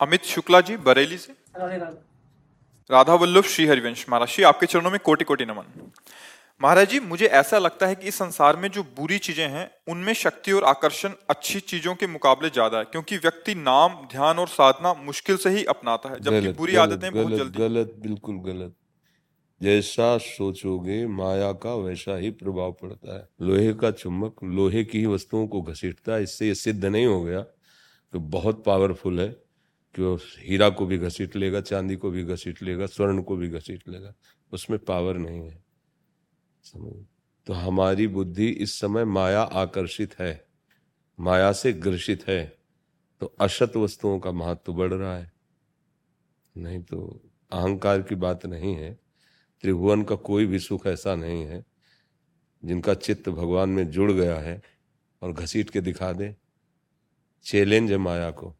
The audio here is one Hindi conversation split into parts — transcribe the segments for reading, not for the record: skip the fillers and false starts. अमित शुक्ला जी बरेली से, राधा वल्लभ श्री हरिवंश महाराज जी, आपके चरणों में कोटि कोटि नमन। महाराज जी, मुझे ऐसा लगता है कि इस संसार में जो बुरी चीजें हैं उनमें शक्ति और आकर्षण अच्छी चीजों के मुकाबले ज्यादा है, क्योंकि व्यक्ति नाम, ध्यान और साधना मुश्किल से ही अपनाता है, जबकि बुरी आदतें बहुत जल्दी। गलत, बिल्कुल गलत। जैसा सोचोगे माया का वैसा ही प्रभाव पड़ता है। लोहे का चुम्बक लोहे की ही वस्तुओं को घसीटता है। इससे सिद्ध नहीं हो गया तो बहुत पावरफुल है कि हीरा को भी घसीट लेगा, चांदी को भी घसीट लेगा, स्वर्ण को भी घसीट लेगा, उसमें पावर नहीं है। तो हमारी बुद्धि इस समय माया आकर्षित है, माया से ग्रसित है, तो असत वस्तुओं का महत्व बढ़ रहा है। नहीं तो अहंकार की बात नहीं है। त्रिभुवन का कोई भी सुख ऐसा नहीं है जिनका चित्त भगवान में जुड़ गया है और घसीट के दिखा दे। चैलेंज है माया को,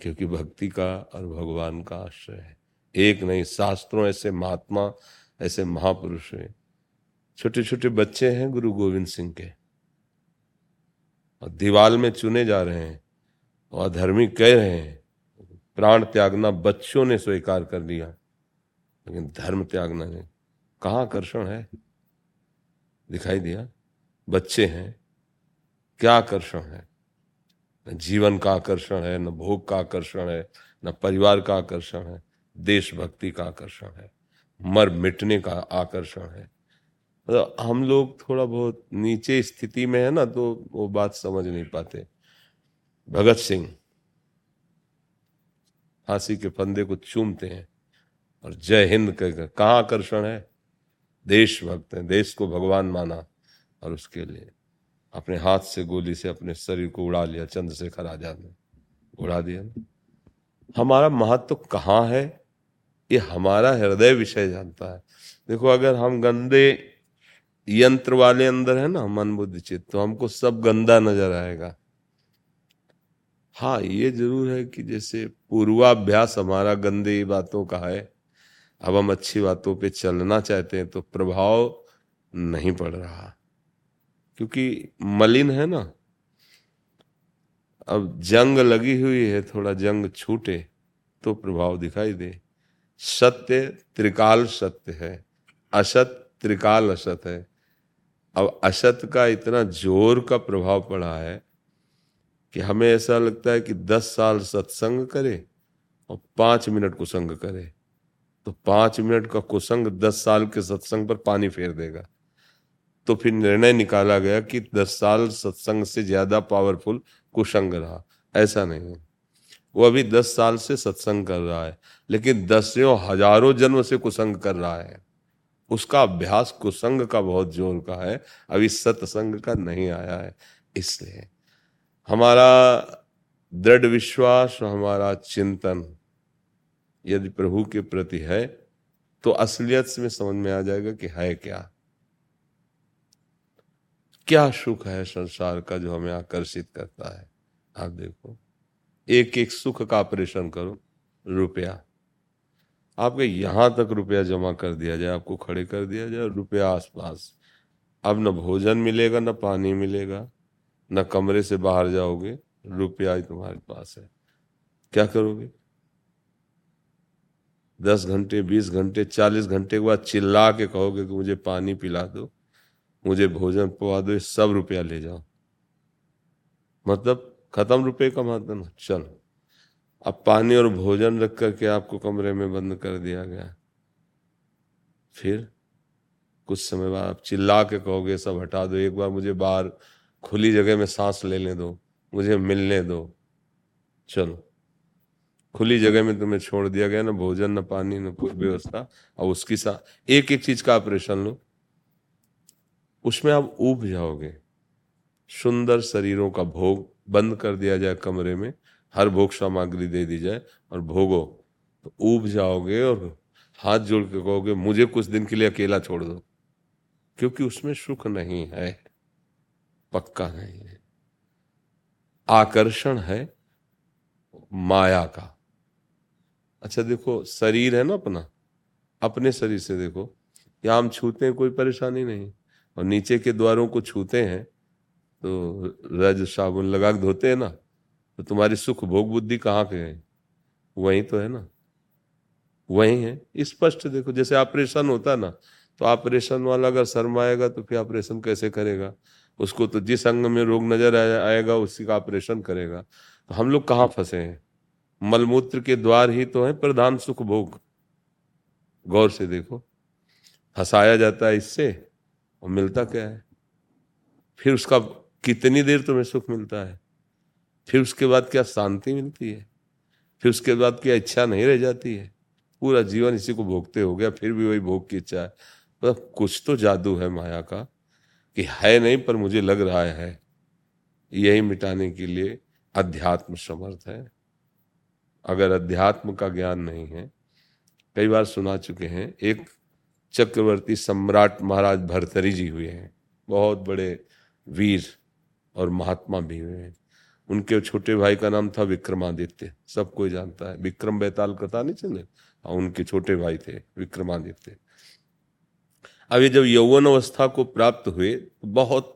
क्योंकि भक्ति का और भगवान का आश्रय है। एक नहीं, शास्त्रों ऐसे महात्मा, ऐसे महापुरुष हैं। छोटे छोटे बच्चे हैं गुरु गोविंद सिंह के, और दीवाल में चुने जा रहे हैं और धर्मी कह रहे हैं। प्राण त्यागना बच्चों ने स्वीकार कर लिया, लेकिन धर्म त्यागना नहीं। कहाँ आकर्षण है? दिखाई दिया? बच्चे हैं, क्या आकर्षण है? न जीवन का आकर्षण है, न भोग का आकर्षण है, न परिवार का आकर्षण है, देशभक्ति का आकर्षण है, मर मिटने का आकर्षण है। मतलब हम लोग थोड़ा बहुत नीचे स्थिति में है ना, तो वो बात समझ नहीं पाते। भगत सिंह फांसी के फंदे को चूमते हैं और जय हिंद कहकर, कहाँ आकर्षण है? देशभक्त हैं, देश को भगवान माना और उसके लिए अपने हाथ से गोली से अपने शरीर को उड़ा लिया। चंद्रशेखर आजाद ने उड़ा दिया। हमारा महत्व तो कहाँ है, ये हमारा हृदय विषय जानता है। देखो, अगर हम गंदे यंत्र वाले अंदर है ना, मन बुद्धि चित्त, तो हमको सब गंदा नजर आएगा। हाँ, ये जरूर है कि जैसे पूर्वाभ्यास हमारा गंदे बातों का है, अब हम अच्छी बातों पे चलना चाहते हैं तो प्रभाव नहीं पड़ रहा, क्योंकि मलिन है ना। अब जंग लगी हुई है, थोड़ा जंग छूटे तो प्रभाव दिखाई दे। सत्य त्रिकाल सत्य है, असत त्रिकाल असत है। अब असत का इतना जोर का प्रभाव पड़ा है कि हमें ऐसा लगता है कि 10 साल सत्संग करे और 5 मिनट कुसंग करे, तो 5 मिनट का कुसंग 10 साल के सत्संग पर पानी फेर देगा। तो फिर निर्णय निकाला गया कि 10 साल सत्संग से ज्यादा पावरफुल कुसंग रहा। ऐसा नहीं है, वो अभी 10 साल से सत्संग कर रहा है, लेकिन दसियों हजारों जन्म से कुसंग कर रहा है। उसका अभ्यास कुसंग का बहुत जोर का है, अभी सत्संग का नहीं आया है। इसलिए हमारा दृढ़ विश्वास और हमारा चिंतन यदि प्रभु के प्रति है तो असलियत में समझ में आ जाएगा कि है क्या, क्या सुख है संसार का जो हमें आकर्षित करता है। आप देखो एक एक सुख का ऑपरेशन करो, रुपया आपके यहां तक रुपया जमा कर दिया जाए, आपको खड़े कर दिया जाए, रुपया आसपास, अब न भोजन मिलेगा न पानी मिलेगा न कमरे से बाहर जाओगे, रुपया ही तुम्हारे पास है, क्या करोगे? 10 घंटे 20 घंटे 40 घंटे के बाद चिल्ला के कहोगे कि मुझे पानी पिला दो, मुझे भोजन पवा दो, सब रुपया ले जाओ, मतलब खत्म रुपये कमाते ना। चलो अब पानी और भोजन रख करके आपको कमरे में बंद कर दिया गया, फिर कुछ समय बाद आप चिल्ला के कहोगे सब हटा दो, एक बार मुझे बाहर खुली जगह में सांस लेने दो, मुझे मिलने दो। चलो खुली जगह में तुम्हें छोड़ दिया गया, ना भोजन ना पानी ना कुछ व्यवस्था, और उसकी साथ एक एक चीज का ऑपरेशन लो, उसमें आप ऊब जाओगे। सुंदर शरीरों का भोग बंद कर दिया जाए कमरे में, हर भोग सामग्री दे दी जाए और भोगो, तो ऊब जाओगे और हाथ जोड़ के कहोगे मुझे कुछ दिन के लिए अकेला छोड़ दो, क्योंकि उसमें सुख नहीं है, पक्का नहीं है, आकर्षण है माया का। अच्छा देखो शरीर है ना अपना, अपने शरीर से देखो, या हम छूते हैं कोई परेशानी नहीं, और नीचे के द्वारों को छूते हैं तो रज साबुन लगा के धोते हैं ना, तो तुम्हारी सुख भोग बुद्धि कहाँ के है? वही तो है ना, वही है। स्पष्ट देखो जैसे ऑपरेशन होता ना, तो ऑपरेशन वाला अगर शर्माएगा तो फिर ऑपरेशन कैसे करेगा? उसको तो जिस अंग में रोग नजर आएगा उसी का ऑपरेशन करेगा। तो हम लोग कहाँ फंसे हैं? मलमूत्र के द्वार ही तो है प्रधान सुख भोग। गौर से देखो, फंसाया जाता है इससे और मिलता क्या है? फिर उसका कितनी देर तुम्हें सुख मिलता है, फिर उसके बाद क्या शांति मिलती है, फिर उसके बाद क्या इच्छा नहीं रह जाती है, पूरा जीवन इसी को भोगते हो गया, फिर भी वही भोग की इच्छा है। मतलब कुछ तो जादू है माया का कि है नहीं पर मुझे लग रहा है। यही मिटाने के लिए अध्यात्म समर्थ है। अगर अध्यात्म का ज्ञान नहीं है, कई बार सुना चुके हैं, एक चक्रवर्ती सम्राट महाराज भर्तृहरि जी हुए हैं, बहुत बड़े वीर और महात्मा भी हुए हैं। उनके छोटे भाई का नाम था विक्रमादित्य, सब कोई जानता है, विक्रम बेताल कथा नहीं चले, उनके छोटे भाई थे विक्रमादित्य। अब ये जब यौवन अवस्था को प्राप्त हुए तो बहुत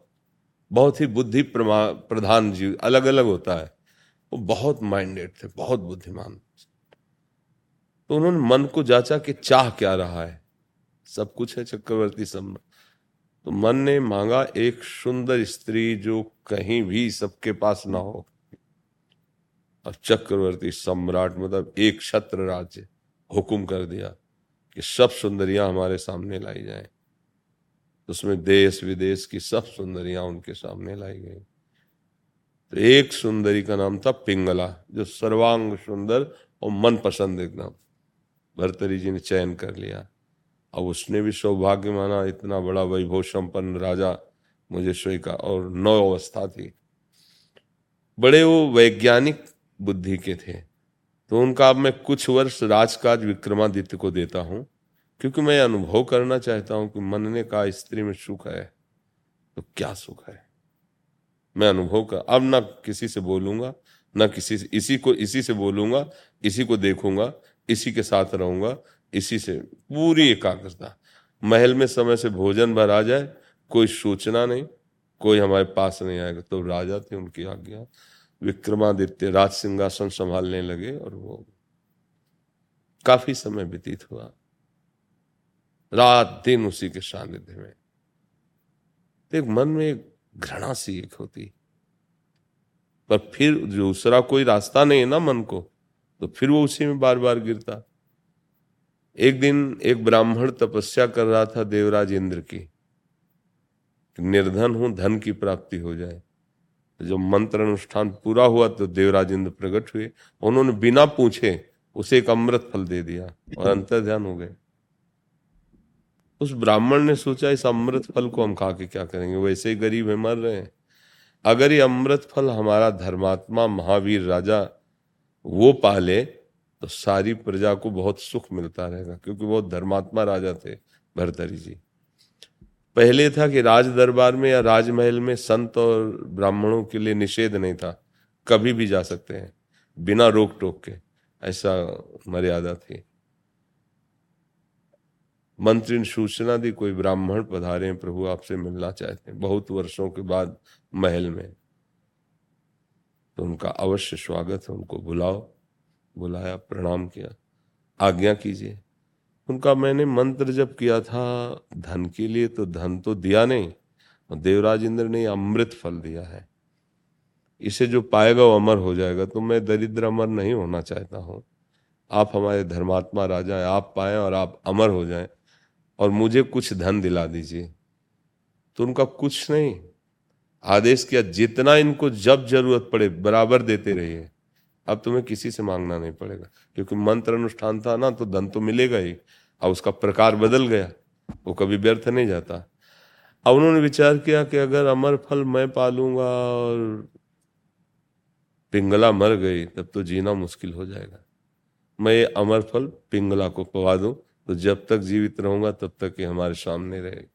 बहुत ही बुद्धि प्रधान जीव, अलग अलग होता है, वो बहुत माइंडेड थे, बहुत बुद्धिमान। तो उन्होंने मन को जांचा कि चाह क्या रहा है, सब कुछ है चक्रवर्ती सम्राट। तो मन ने मांगा एक सुंदर स्त्री जो कहीं भी सबके पास ना हो। और चक्रवर्ती सम्राट मतलब एक क्षत्र राज्य हुकुम कर दिया कि सब सुंदरियां हमारे सामने लाई जाएं। उसमें देश विदेश की सब सुंदरियां उनके सामने लाई गई। तो एक सुंदरी का नाम था पिंगला, जो सर्वांग सुंदर और मन पसंद एकदम। भर्तृहरि जी ने चयन कर लिया। अब उसने भी सौभाग्य माना, इतना बड़ा वैभव संपन्न राजा मुझे स्वीकार, और 9 अवस्था थी। बड़े वो वैज्ञानिक बुद्धि के थे, तो उनका अब मैं कुछ वर्ष राजकाज विक्रमादित्य को देता हूँ, क्योंकि मैं अनुभव करना चाहता हूँ कि मन ने कहा स्त्री में सुख है तो क्या सुख है, मैं अनुभव कर। अब ना किसी से बोलूँगा, ना किसी से, इसी से बोलूँगा, इसी को देखूँगा, इसी के साथ रहूँगा, इसी से पूरी एकाग्रता। महल में समय से भोजन भर आ जाए, कोई सूचना नहीं, कोई हमारे पास नहीं आएगा। तो राजा थे, उनकी आज्ञा, विक्रमादित्य राज सिंहासन संभालने लगे और वो काफी समय व्यतीत हुआ, रात दिन उसी के सानिध्य में। एक मन में एक घृणा सी एक होती, पर फिर दूसरा कोई रास्ता नहीं है ना मन को, तो फिर वो उसी में बार बार गिरता। एक दिन एक ब्राह्मण तपस्या कर रहा था देवराज इंद्र की, निर्धन हूं धन की प्राप्ति हो जाए। जब मंत्र अनुष्ठान पूरा हुआ तो देवराज इंद्र प्रकट हुए, उन्होंने बिना पूछे उसे एक अमृत फल दे दिया और अंतर्ध्यान हो गए। उस ब्राह्मण ने सोचा इस अमृत फल को हम खा के क्या करेंगे, वैसे ही गरीब है, मर रहे हैं। अगर ये अमृत फल हमारा धर्मात्मा महावीर राजा वो पा ले तो सारी प्रजा को बहुत सुख मिलता रहेगा, क्योंकि वो धर्मात्मा राजा थे भर्तृहरि जी। पहले था कि राज दरबार में या राजमहल में संत और ब्राह्मणों के लिए निषेध नहीं था, कभी भी जा सकते हैं बिना रोक टोक के, ऐसा मर्यादा थी। मंत्री ने सूचना दी, कोई ब्राह्मण पधारे, प्रभु आपसे मिलना चाहते हैं बहुत वर्षों के बाद महल में, तो उनका अवश्य स्वागत है, उनको बुलाओ। बुलाया, प्रणाम किया, आज्ञा कीजिए। उनका मैंने मंत्र जप किया था धन के लिए, तो धन तो दिया नहीं, देवराज इंद्र ने अमृत फल दिया है, इसे जो पाएगा वो अमर हो जाएगा, तो मैं दरिद्र अमर नहीं होना चाहता हूँ। आप हमारे धर्मात्मा राजा हैं, आप पाएं और आप अमर हो जाएं और मुझे कुछ धन दिला दीजिए। तो उनका कुछ नहीं, आदेश किया जितना इनको जब जरूरत पड़े बराबर देते रहिए, अब तुम्हें किसी से मांगना नहीं पड़ेगा, क्योंकि मंत्र अनुष्ठान था ना, तो धन तो मिलेगा ही। अब उसका प्रकार बदल गया, वो कभी व्यर्थ नहीं जाता। अब उन्होंने विचार किया कि अगर अमर फल मैं पालूंगा और पिंगला मर गई तब तो जीना मुश्किल हो जाएगा, मैं ये अमर फल पिंगला को पवा दूं तो जब तक जीवित रहूंगा तब तक ये हमारे सामने रहेगा।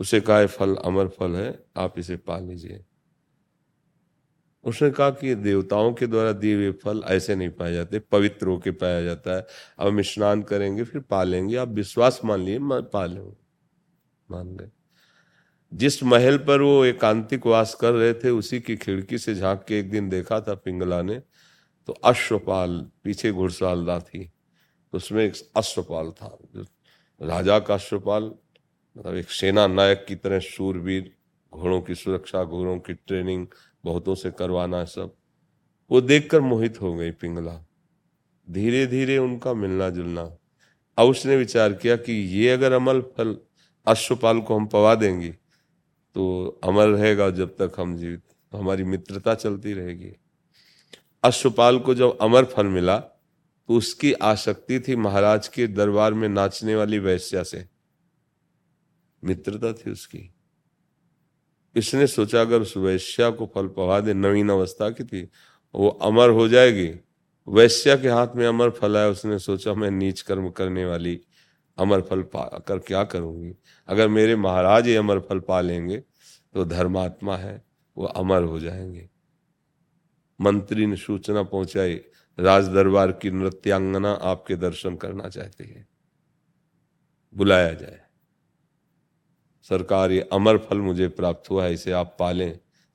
उसे कहा फल अमर फल है, आप इसे पा लीजिए। उसने कहा कि देवताओं के द्वारा दिए हुए फल ऐसे नहीं पाए जाते, पवित्र होके पाया जाता है, अब हम स्नान करेंगे फिर पालेंगे, आप विश्वास मान लिए मैं पालूंगा। मान गए। जिस महल पर वो एकांतिक वास कर रहे थे उसी की खिड़की से झांक के एक दिन देखा था पिंगला ने, तो अश्वपाल पीछे घुड़सवार थी, उसमें एक अश्वपाल था, राजा का अश्वपाल मतलब एक सेना नायक की तरह शूरवीर, घोड़ों की सुरक्षा, घोड़ों की ट्रेनिंग, बहुतों से करवाना सब। वो देखकर मोहित हो गई पिंगला, धीरे धीरे उनका मिलना जुलना। अब उसने विचार किया कि ये अगर अमल फल अश्वपाल को हम पवा देंगे तो अमर रहेगा जब तक हम जीवित, तो हमारी मित्रता चलती रहेगी। अश्वपाल को जब अमर फल मिला तो उसकी आसक्ति थी महाराज के दरबार में नाचने वाली वैश्या से, मित्रता थी उसकी। इसने सोचा अगर उस वैश्या को फल पवा दे, नवीन अवस्था की थी, वो अमर हो जाएगी। वैश्या के हाथ में अमर फल आया, उसने सोचा मैं नीच कर्म करने वाली अमर फल पाकर क्या करूंगी, अगर मेरे महाराज ये अमर फल पा लेंगे तो धर्मात्मा है वो अमर हो जाएंगे। मंत्री ने सूचना पहुंचाई, राज दरबार की नृत्यांगना आपके दर्शन करना चाहती है, बुलाया जाए। सरकार ये अमर फल मुझे प्राप्त हुआ है, इसे आप पालें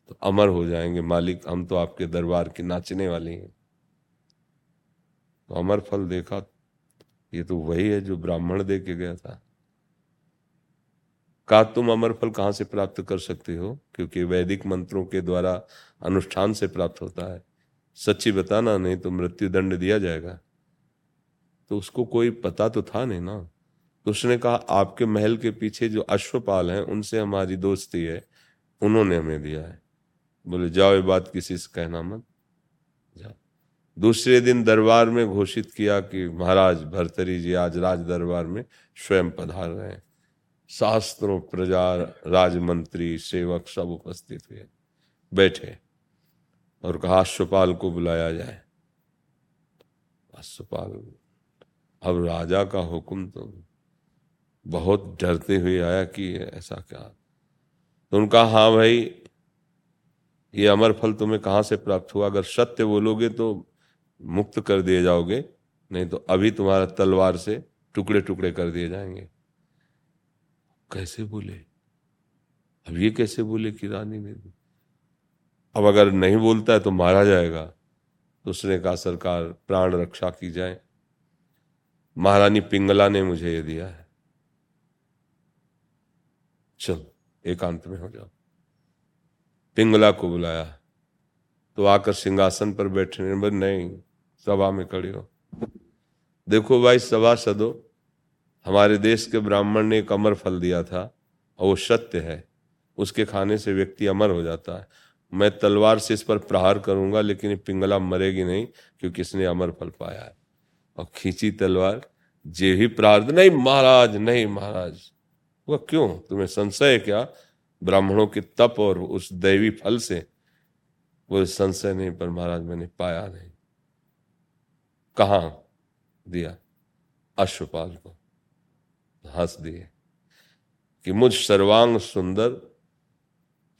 तो अमर हो जाएंगे मालिक, हम तो आपके दरबार की नाचने वाले हैं। तो अमर फल देखा, ये तो वही है जो ब्राह्मण दे के गया था। कहा तुम अमर फल कहाँ से प्राप्त कर सकते हो, क्योंकि वैदिक मंत्रों के द्वारा अनुष्ठान से प्राप्त होता है, सच्ची बताना नहीं तो मृत्यु दंड दिया जाएगा। तो उसको कोई पता तो था नहीं ना, तो उसने कहा आपके महल के पीछे जो अश्वपाल हैं उनसे हमारी दोस्ती है, उन्होंने हमें दिया है। बोले जाओ ये बात किसी से कहना मत, जाओ। दूसरे दिन दरबार में घोषित किया कि महाराज भर्तृहरि जी आज राज दरबार में स्वयं पधार रहे हैं। शास्त्रों प्रजा, राजमंत्री, सेवक सब उपस्थित हुए, बैठे और कहा अश्वपाल को बुलाया जाए। अश्वपाल अब राजा का हुक्म तो बहुत डरते हुए आया कि ऐसा क्या। तो उनका हाँ भाई ये अमर फल तुम्हें कहाँ से प्राप्त हुआ, अगर सत्य बोलोगे तो मुक्त कर दिए जाओगे, नहीं तो अभी तुम्हारा तलवार से टुकड़े टुकड़े कर दिए जाएंगे। कैसे बोले, अब ये कैसे बोले कि रानी ने, अब अगर नहीं बोलता है तो मारा जाएगा। तो उसने कहा सरकार प्राण रक्षा की जाए, महारानी पिंगला ने मुझे ये दिया है, चलो एकांत में हो जाओ। पिंगला को बुलाया तो आकर सिंहासन पर बैठने, बोले नहीं सभा में खड़े हो। देखो भाई सभासदों, हमारे देश के ब्राह्मण ने एक अमर फल दिया था और वो सत्य है, उसके खाने से व्यक्ति अमर हो जाता है। मैं तलवार से इस पर प्रहार करूंगा लेकिन पिंगला मरेगी नहीं, क्योंकि इसने अमर फल पाया है। और खींची तलवार, जे ही प्रार्थ, नहीं महाराज नहीं महाराज। वो क्यों तुम्हें संशय है क्या, ब्राह्मणों के तप और उस दैवी फल से वो संशय नहीं, पर महाराज मैंने पाया नहीं। कहाँ दिया? अश्वपाल को हंस दिए कि मुझ सर्वांग सुंदर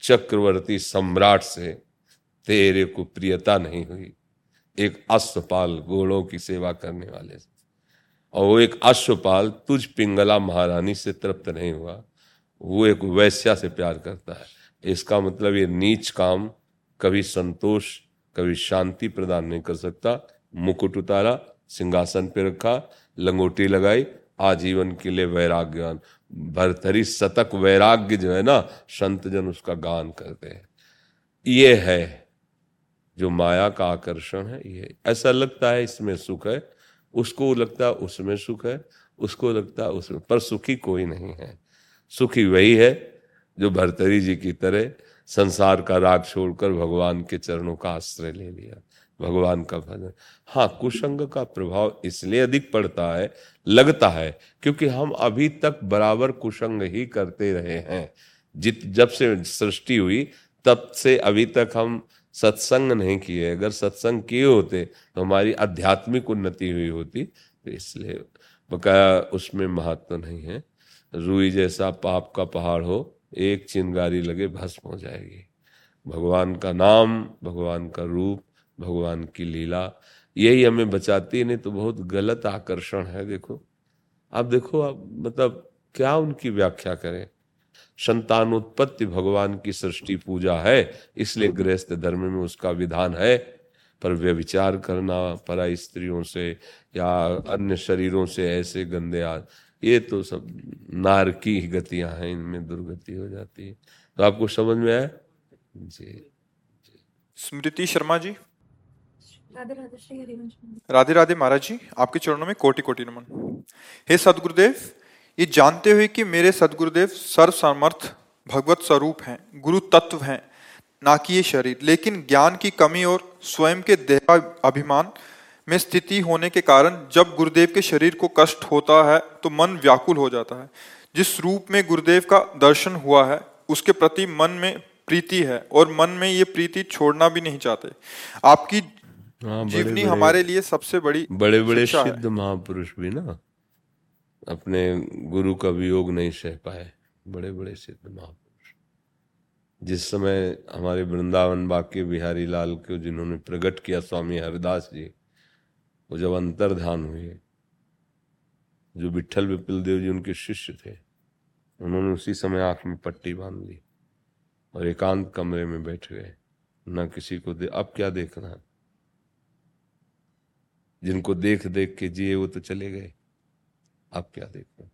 चक्रवर्ती सम्राट से तेरे को प्रियता नहीं हुई, एक अश्वपाल घोड़ों की सेवा करने वाले से। और वो एक अश्वपाल तुझ पिंगला महारानी से तृप्त नहीं हुआ, वो एक वैश्या से प्यार करता है। इसका मतलब ये नीच काम कभी संतोष कभी शांति प्रदान नहीं कर सकता। मुकुट उतारा, सिंहासन पे रखा, लंगोटी लगाई, आजीवन के लिए वैराग्य गान। भर्तृहरि शतक वैराग्य जो है ना, संतजन उसका गान करते हैं। ये है जो माया का आकर्षण है। ये ऐसा लगता है इसमें सुख है, उसको लगता है उसमें सुख है, उसको लगता है उसमें, पर सुखी कोई नहीं है। सुखी वही है जो भर्तृहरि जी की तरह संसार का राग छोड़कर भगवान के चरणों का आश्रय ले लिया, भगवान का भजन। हाँ, कुसंग का प्रभाव इसलिए अधिक पड़ता है, लगता है, क्योंकि हम अभी तक बराबर कुसंग ही करते रहे हैं। जब से सृष्टि हुई तब से अभी तक हम सत्संग नहीं किए। अगर सत्संग किए होते तो हमारी आध्यात्मिक उन्नति हुई होती। तो इसलिए बकाया उसमें महत्व नहीं है। रूई जैसा पाप का पहाड़ हो, एक चिंगारी लगे भस्म हो जाएगी। भगवान का नाम, भगवान का रूप, भगवान की लीला, यही हमें बचाती है। नहीं तो बहुत गलत आकर्षण है। देखो आप मतलब क्या उनकी व्याख्या करें। संतानोत्पत्ति भगवान की सृष्टि पूजा है, इसलिए गृहस्थ धर्म में उसका विधान है। पर व्यभिचार करना, पराई स्त्रियों से या अन्य शरीरों से ऐसे गंदे ये तो सब नारकी गतियां हैं, इनमें दुर्गति हो जाती है। तो आपको समझ में आया जी। स्मृति शर्मा जी, राधे राधे। महाराज जी, आपके चरणों में कोटि कोटि नमन। हे सदगुरुदेव, ये जानते हुए कि मेरे सदगुरुदेव सर्व सामर्थ भगवत स्वरूप हैं, गुरु तत्व हैं, ना कि ये शरीर, लेकिन ज्ञान की कमी और स्वयं के देह अभिमान में स्थिति होने के कारण जब गुरुदेव के शरीर को कष्ट होता है तो मन व्याकुल हो जाता है। जिस रूप में गुरुदेव का दर्शन हुआ है उसके प्रति मन में प्रीति है और मन में ये प्रीति छोड़ना भी नहीं चाहते। आपकी जीवनी हमारे लिए सबसे बड़ी, बड़े बड़े सिद्ध महापुरुष भी ना अपने गुरु का वियोग नहीं सह पाए। बड़े बड़े सिद्ध महापुरुष, जिस समय हमारे वृंदावन बाके बिहारी लाल को जिन्होंने प्रकट किया स्वामी हरिदास जी, वो जब अंतर्धान हुए, जो विट्ठल विपुलदेव जी उनके शिष्य थे, उन्होंने उसी समय आंख में पट्टी बांध ली और एकांत कमरे में बैठ गए, ना किसी को अब क्या देखना है। जिनको देख देख के जिए वो तो चले गए, आप क्या देखो,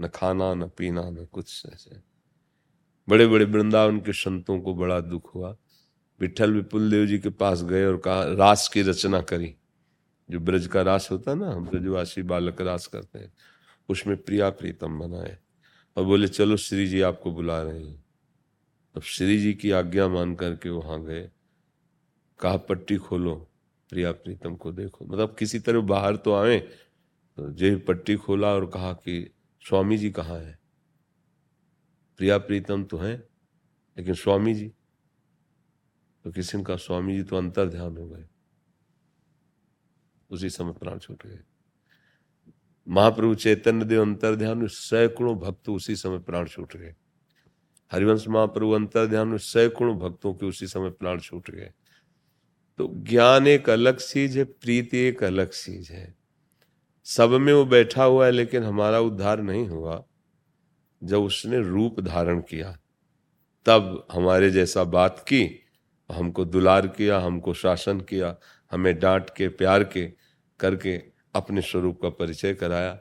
न खाना न पीना न कुछ। ऐसे बड़े बड़े वृंदावन के संतों को बड़ा दुख हुआ। विट्ठल विपुलदेव जी के पास गए और कहा, रास की रचना करी। जो ब्रज का रास होता ना, ब्रजवासी बालक रास करते हैं, उसमें प्रिया प्रीतम बनाए और बोले चलो श्री जी आपको बुला रहे हैं। अब श्री जी की आज्ञा मान करके वहां गए, कहा पट्टी खोलो, प्रिया प्रीतम को देखो, मतलब किसी तरह बाहर तो आए। तो जय पट्टी खोला और कहा कि स्वामी जी कहाँ हैं? प्रिया प्रीतम तो हैं लेकिन स्वामी जी तो, किसी ने कहा स्वामी जी तो अंतर ध्यान हो गए, उसी समय प्राण छूट गए। महाप्रभु चैतन्य देव अंतर ध्यान में, सैकड़ों भक्त उसी समय प्राण छूट गए। हरिवंश महाप्रभु अंतर ध्यान में, सैकड़ों भक्तों के उसी समय प्राण छूट गए। तो ज्ञान एक अलग चीज है, प्रीति एक अलग चीज है। सब में वो बैठा हुआ है लेकिन हमारा उद्धार नहीं हुआ। जब उसने रूप धारण किया तब हमारे जैसा बात की, हमको दुलार किया, हमको शासन किया, हमें डांट के प्यार के करके अपने स्वरूप का परिचय कराया।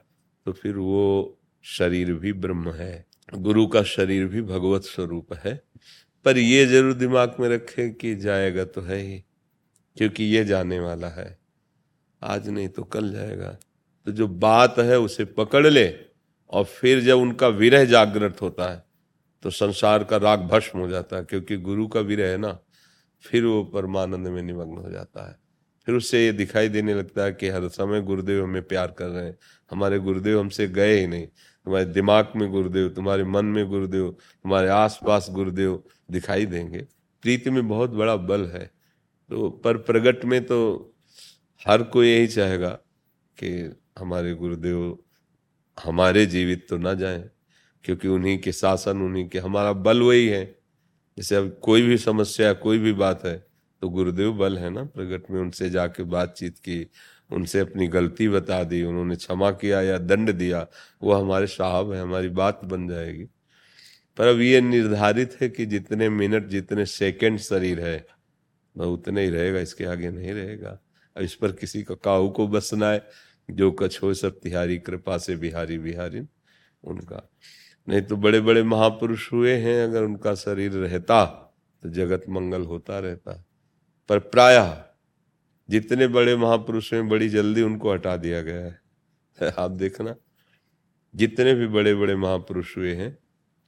तो फिर वो शरीर भी ब्रह्म है, गुरु का शरीर भी भगवत स्वरूप है। पर ये जरूर दिमाग में रखें कि जाएगा तो है ही, क्योंकि ये जाने वाला है, आज नहीं तो कल जाएगा। तो जो बात है उसे पकड़ ले और फिर जब उनका विरह जागृत होता है तो संसार का राग भस्म हो जाता है, क्योंकि गुरु का विरह है ना, फिर वो परमानंद में निमग्न हो जाता है। फिर उससे ये दिखाई देने लगता है कि हर समय गुरुदेव हमें प्यार कर रहे हैं, हमारे गुरुदेव हमसे गए ही नहीं, तुम्हारे दिमाग में गुरुदेव, तुम्हारे मन में गुरुदेव, तुम्हारे आसपास गुरुदेव दिखाई देंगे। प्रीति में बहुत बड़ा बल है। तो पर प्रगट में तो हर कोई यही चाहेगा कि हमारे गुरुदेव हमारे जीवित तो ना जाएं, क्योंकि उन्हीं के शासन, उन्हीं के हमारा बल वही है। जैसे अब कोई भी समस्या, कोई भी बात है तो गुरुदेव बल है ना। प्रगट में उनसे जाके बातचीत की, उनसे अपनी गलती बता दी, उन्होंने क्षमा किया या दंड दिया, वो हमारे साहब है, हमारी बात बन जाएगी। पर अब ये निर्धारित है कि जितने मिनट, जितने सेकंड शरीर है वह उतने ही रहेगा, इसके आगे नहीं रहेगा। अब इस पर किसी का काहू को बसना है, जो कछ हो सब तिहारी कृपा से बिहारी बिहारी उनका। नहीं तो बड़े बड़े महापुरुष हुए हैं, अगर उनका शरीर रहता तो जगत मंगल होता रहता। पर प्रायः जितने बड़े महापुरुष हैं बड़ी जल्दी उनको हटा दिया गया है। आप देखना जितने भी बड़े बड़े महापुरुष हुए हैं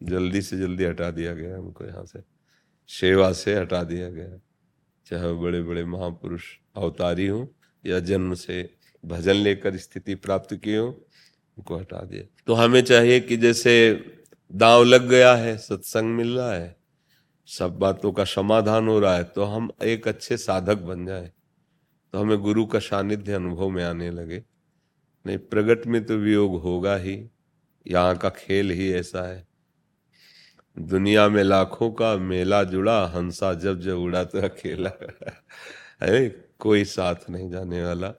जल्दी से जल्दी हटा दिया गया है उनको, यहाँ से सेवा से हटा दिया गया है। चाहे वो बड़े बड़े महापुरुष अवतारी हों या जन्म से भजन लेकर स्थिति प्राप्त किए हों, उनको हटा दिया। तो हमें चाहिए कि जैसे दांव लग गया है, सत्संग मिल रहा है, सब बातों का समाधान हो रहा है, तो हम एक अच्छे साधक बन जाए, तो हमें गुरु का सानिध्य अनुभव में आने लगे। नहीं प्रगट में तो वियोग होगा ही, यहाँ का खेल ही ऐसा है। दुनिया में लाखों का मेला जुड़ा, हंसा जब जब उड़ा तो अकेला। अरे कोई साथ नहीं जाने वाला,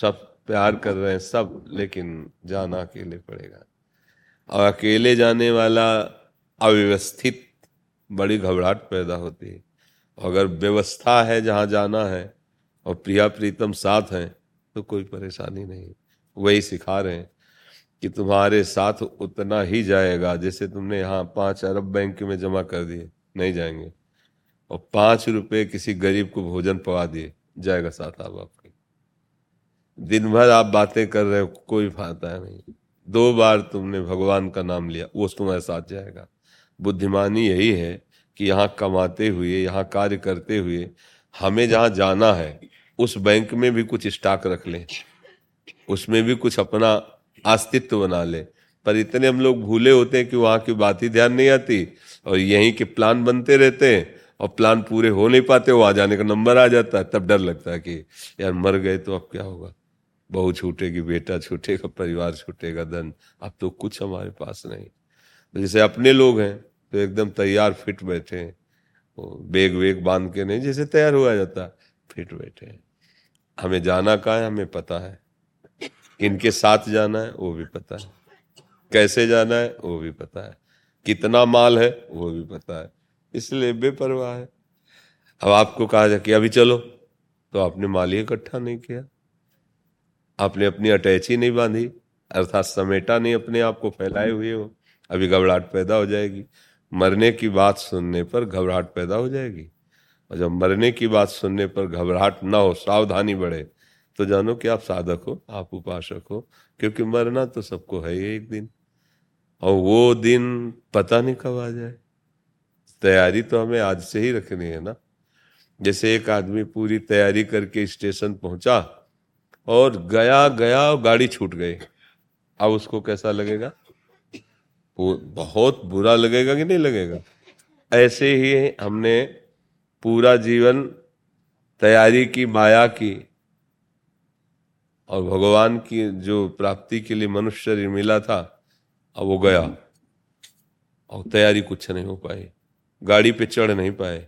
सब प्यार कर रहे हैं सब, लेकिन जाना अकेले पड़ेगा। और अकेले जाने वाला अव्यवस्थित, बड़ी घबराहट पैदा होती है। अगर व्यवस्था है जहाँ जाना है और प्रिया प्रीतम साथ हैं तो कोई परेशानी नहीं। वही सिखा रहे हैं कि तुम्हारे साथ उतना ही जाएगा, जैसे तुमने यहाँ 5 अरब बैंक में जमा कर दिए नहीं जाएंगे, और 5 रुपये किसी गरीब को भोजन पवा दिए, जाएगा साथ आप आपके। दिन भर आप बातें कर रहे हो, कोई फायदा नहीं। 2 बार तुमने भगवान का नाम लिया, वो तुम्हारे साथ जाएगा। बुद्धिमानी यही है कि यहाँ कमाते हुए, यहाँ कार्य करते हुए हमें जहाँ जाना है उस बैंक में भी कुछ स्टॉक रख लें, उसमें भी कुछ अपना अस्तित्व बना ले। पर इतने हम लोग भूले होते हैं कि वहाँ की बात ही ध्यान नहीं आती और यहीं के प्लान बनते रहते हैं, और प्लान पूरे हो नहीं पाते, वहाँ जाने का नंबर आ जाता है, तब डर लगता है कि यार मर गए तो अब क्या होगा, बहू छूटेगी, बेटा छूटेगा, परिवार छूटेगा, धन, अब तो कुछ हमारे पास नहीं। तो जैसे अपने लोग हैं तो एकदम तैयार फिट बैठे हैं, बेग वेग बांध के नहीं, जैसे तैयार हुआ जाता, फिट बैठे हैं। हमें जाना कहाँ है हमें पता है, इनके साथ जाना है वो भी पता है, कैसे जाना है वो भी पता है, कितना माल है वो भी पता है, इसलिए बेपरवाह है। अब आपको कहा जाए कि अभी चलो, तो आपने माल ही इकट्ठा नहीं किया, आपने अपनी अटैची नहीं बांधी, अर्थात समेटा नहीं, अपने आप को फैलाए हुए हो, अभी घबराहट पैदा हो जाएगी। मरने की बात सुनने पर घबराहट पैदा हो जाएगी, और जब मरने की बात सुनने पर घबराहट ना हो, सावधानी बढ़े, तो जानो कि आप साधक हो, आप उपासक हो, क्योंकि मरना तो सबको है ही एक दिन, और वो दिन पता नहीं कब आ जाए। तैयारी तो हमें आज से ही रखनी है ना। जैसे एक आदमी पूरी तैयारी करके स्टेशन पहुंचा और गया और गाड़ी छूट गई, अब उसको कैसा लगेगा? वो बहुत बुरा लगेगा कि नहीं लगेगा? ऐसे ही हमने पूरा जीवन तैयारी की, माया की, और भगवान की जो प्राप्ति के लिए मनुष्य शरीर मिला था, अब वो गया और तैयारी कुछ नहीं हो पाई, गाड़ी पे चढ़ नहीं पाए,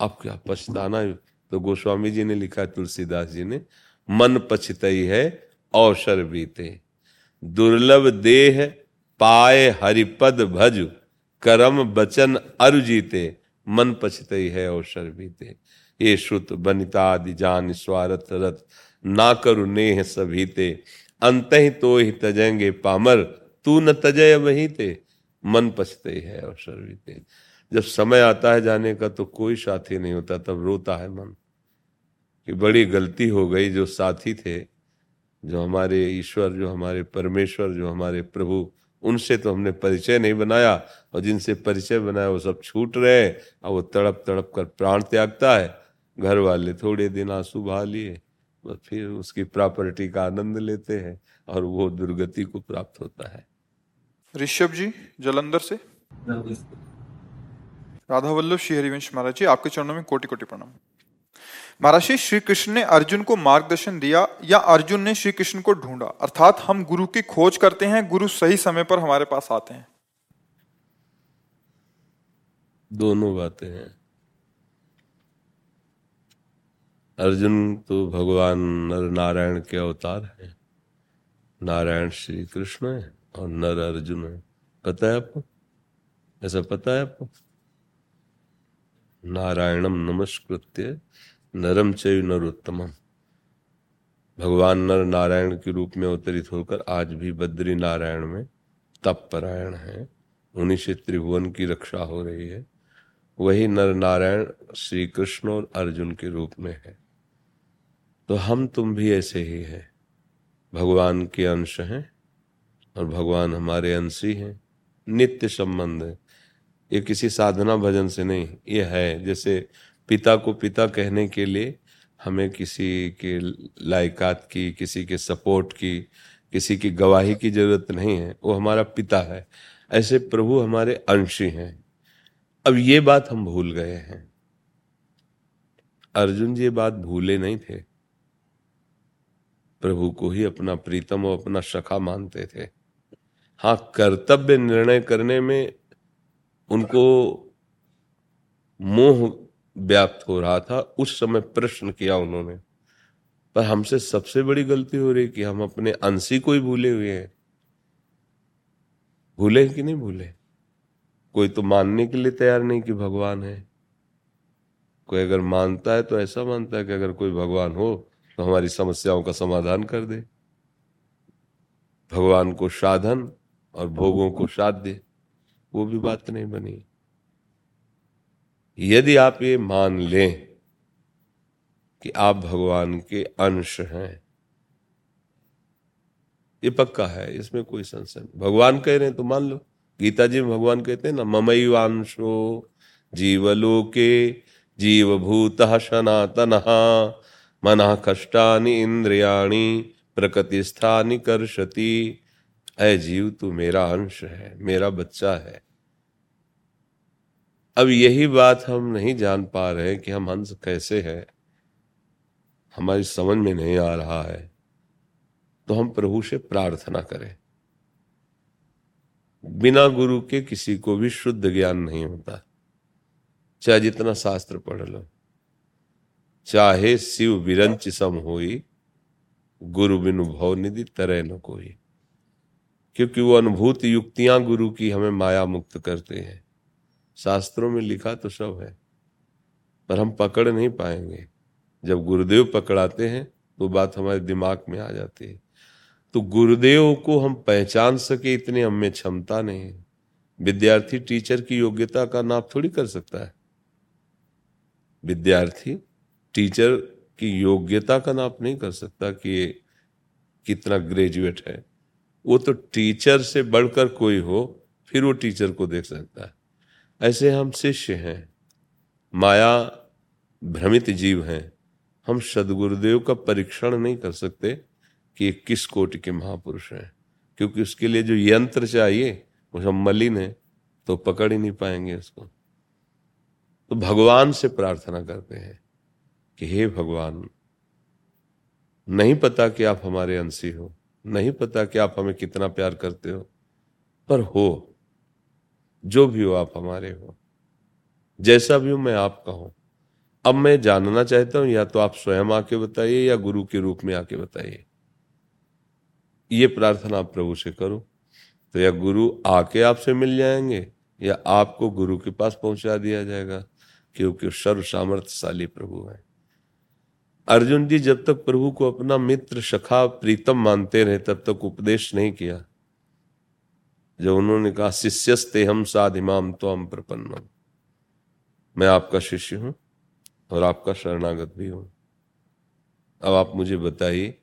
अब क्या पछताना है? तो गोस्वामी जी ने लिखा, तुलसीदास जी ने, मन पछताई है अवसर बीते, दुर्लभ देह पाए हरिपद भज, करम बचन अरु जीते, मन पछताई है अवसर बीते, ये श्रुत बनिता दि जान स्वार्थ रथ, ना करु नेह सभीते, अंतहि तो ही तजेंगे पामर, तू न तजय वहीते, मन पछते है अवसर बीते। जब समय आता है जाने का तो कोई साथी नहीं होता, तब रोता है मन कि बड़ी गलती हो गई, जो साथी थे, जो हमारे ईश्वर, जो हमारे परमेश्वर, जो हमारे प्रभु, उनसे तो हमने परिचय नहीं बनाया, और जिनसे परिचय बनाया वो सब छूट रहे, और वो तड़प तड़प कर प्राण त्यागता है। घर वाले थोड़े दिन आंसू बहा लिए, फिर उसकी प्रॉपर्टी का आनंद लेते हैं और वो दुर्गति को प्राप्त होता है। ऋषभ जी जलंधर से। राधा वल्लभ श्री हरिवंश महाराज जी, आपके चरणों में कोटि कोटि प्रणाम। महाराज जी, श्री कृष्ण ने अर्जुन को मार्गदर्शन दिया या अर्जुन ने श्री कृष्ण को ढूंढा, अर्थात हम गुरु की खोज करते हैं, गुरु सही समय पर हमारे पास आते हैं। दोनों बातें हैं। अर्जुन तो भगवान नर नारायण के अवतार हैं, नारायण श्री कृष्ण है और नर अर्जुन है। पता है आपको? ऐसा पता है आपको? नारायणम नमस्कृत्य नरम चैव नरोत्तमम। भगवान नर नारायण के रूप में अवतरित होकर आज भी बद्री नारायण में तप परायण है। उन्हीं से त्रिभुवन की रक्षा हो रही है। वही नर नारायण श्री कृष्ण और अर्जुन के रूप में है। तो हम तुम भी ऐसे ही हैं, भगवान के अंश हैं और भगवान हमारे अंश ही हैं। नित्य संबंध है, ये किसी साधना भजन से नहीं, ये है। जैसे पिता को पिता कहने के लिए हमें किसी के लायकात की, किसी के सपोर्ट की, किसी की गवाही की जरूरत नहीं है, वो हमारा पिता है। ऐसे प्रभु हमारे अंशी हैं। अब ये बात हम भूल गए हैं। अर्जुन जी ये बात भूले नहीं थे, प्रभु को ही अपना प्रीतम और अपना सखा मानते थे। हाँ, कर्तव्य निर्णय करने में उनको मोह व्याप्त हो रहा था, उस समय प्रश्न किया उन्होंने। पर हमसे सबसे बड़ी गलती हो रही कि हम अपने अंशी को ही भूले हुए हैं। भूले कि नहीं भूले? कोई तो मानने के लिए तैयार नहीं कि भगवान है। कोई अगर मानता है तो ऐसा मानता है कि अगर कोई भगवान हो तो हमारी समस्याओं का समाधान कर दे। भगवान को साधन और भोगों को साध्य, वो भी बात नहीं बनी। यदि आप ये मान लें कि आप भगवान के अंश हैं, ये पक्का है, इसमें कोई संशय नहीं। भगवान कह रहे हैं तो मान लो। गीता जी में भगवान कहते हैं ना, ममैव अंशो जीवलोके जीवभूतः सनातनः मनः कष्टानि इंद्रियाणि प्रकृतिस्थानि कर्षति। ऐ जीव, तू मेरा अंश है, मेरा बच्चा है। अब यही बात हम नहीं जान पा रहे कि हम अंश कैसे हैं, हमारी समझ में नहीं आ रहा है। तो हम प्रभु से प्रार्थना करें। बिना गुरु के किसी को भी शुद्ध ज्ञान नहीं होता, चाहे जितना शास्त्र पढ़ लो। चाहे शिव विरंच सम होई, गुरु बिनु भव निधि तरह न कोई। क्योंकि वो अनुभूत युक्तियां गुरु की हमें माया मुक्त करते हैं। शास्त्रों में लिखा तो सब है, पर हम पकड़ नहीं पाएंगे। जब गुरुदेव पकड़ाते हैं तो बात हमारे दिमाग में आ जाती है। तो गुरुदेव को हम पहचान सके इतने हमें क्षमता नहीं है। विद्यार्थी टीचर की योग्यता का नाप थोड़ी कर सकता है। विद्यार्थी टीचर की योग्यता का नाप नहीं कर सकता कि ये कितना ग्रेजुएट है। वो तो टीचर से बढ़कर कोई हो, फिर वो टीचर को देख सकता है। ऐसे हम शिष्य हैं, माया भ्रमित जीव हैं। हम सद्गुरुदेव का परीक्षण नहीं कर सकते कि ये किस कोटि के महापुरुष हैं, क्योंकि उसके लिए जो यंत्र चाहिए वो सब मलिन है, तो पकड़ ही नहीं पाएंगे उसको। तो भगवान से प्रार्थना करते हैं कि हे भगवान, नहीं पता कि आप हमारे अंशी हो, नहीं पता कि आप हमें कितना प्यार करते हो, पर हो, जो भी हो आप हमारे हो, जैसा भी हो मैं आपका हूं। अब मैं जानना चाहता हूं, या तो आप स्वयं आके बताइए या गुरु के रूप में आके बताइए। ये प्रार्थना आप प्रभु से करो। तो या गुरु आके आपसे मिल जाएंगे या आपको गुरु के पास पहुंचा दिया जाएगा, क्योंकि सर्व सामर्थ्यशाली प्रभु है। अर्जुन जी जब तक प्रभु को अपना मित्र सखा प्रीतम मानते रहे, तब तक उपदेश नहीं किया। जब उन्होंने कहा शिष्यस्ते हम साधिमाम त्वम प्रपन्नम, मैं आपका शिष्य हूं और आपका शरणागत भी हूं। अब आप मुझे बताइए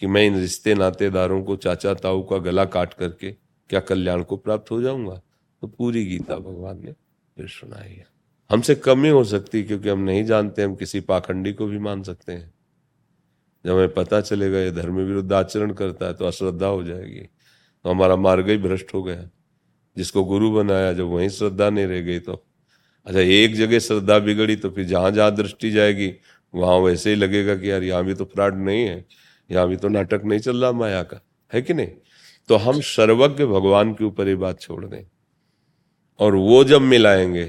कि मैं इन रिश्ते नातेदारों को, चाचा ताऊ का गला काट करके क्या कल्याण को प्राप्त हो जाऊंगा? तो पूरी गीता भगवान ने फिर सुनाई है। हमसे कम ही हो सकती, क्योंकि हम नहीं जानते, हम किसी पाखंडी को भी मान सकते हैं। जब हमें पता चलेगा ये धर्म विरुद्ध आचरण करता है तो अश्रद्धा हो जाएगी, तो हमारा मार्ग ही भ्रष्ट हो गया। जिसको गुरु बनाया जब वहीं श्रद्धा नहीं रह गई तो अच्छा, एक जगह श्रद्धा बिगड़ी तो फिर जहाँ जहाँ दृष्टि जाएगी वहाँ वैसे ही लगेगा कि यार यहाँ भी तो फ्रॉड नहीं है, यहाँ भी तो नाटक नहीं चल रहा माया का, है कि नहीं। तो हम सर्वज्ञ भगवान के ऊपर ये बात छोड़ दें, और वो जब मिलाएंगे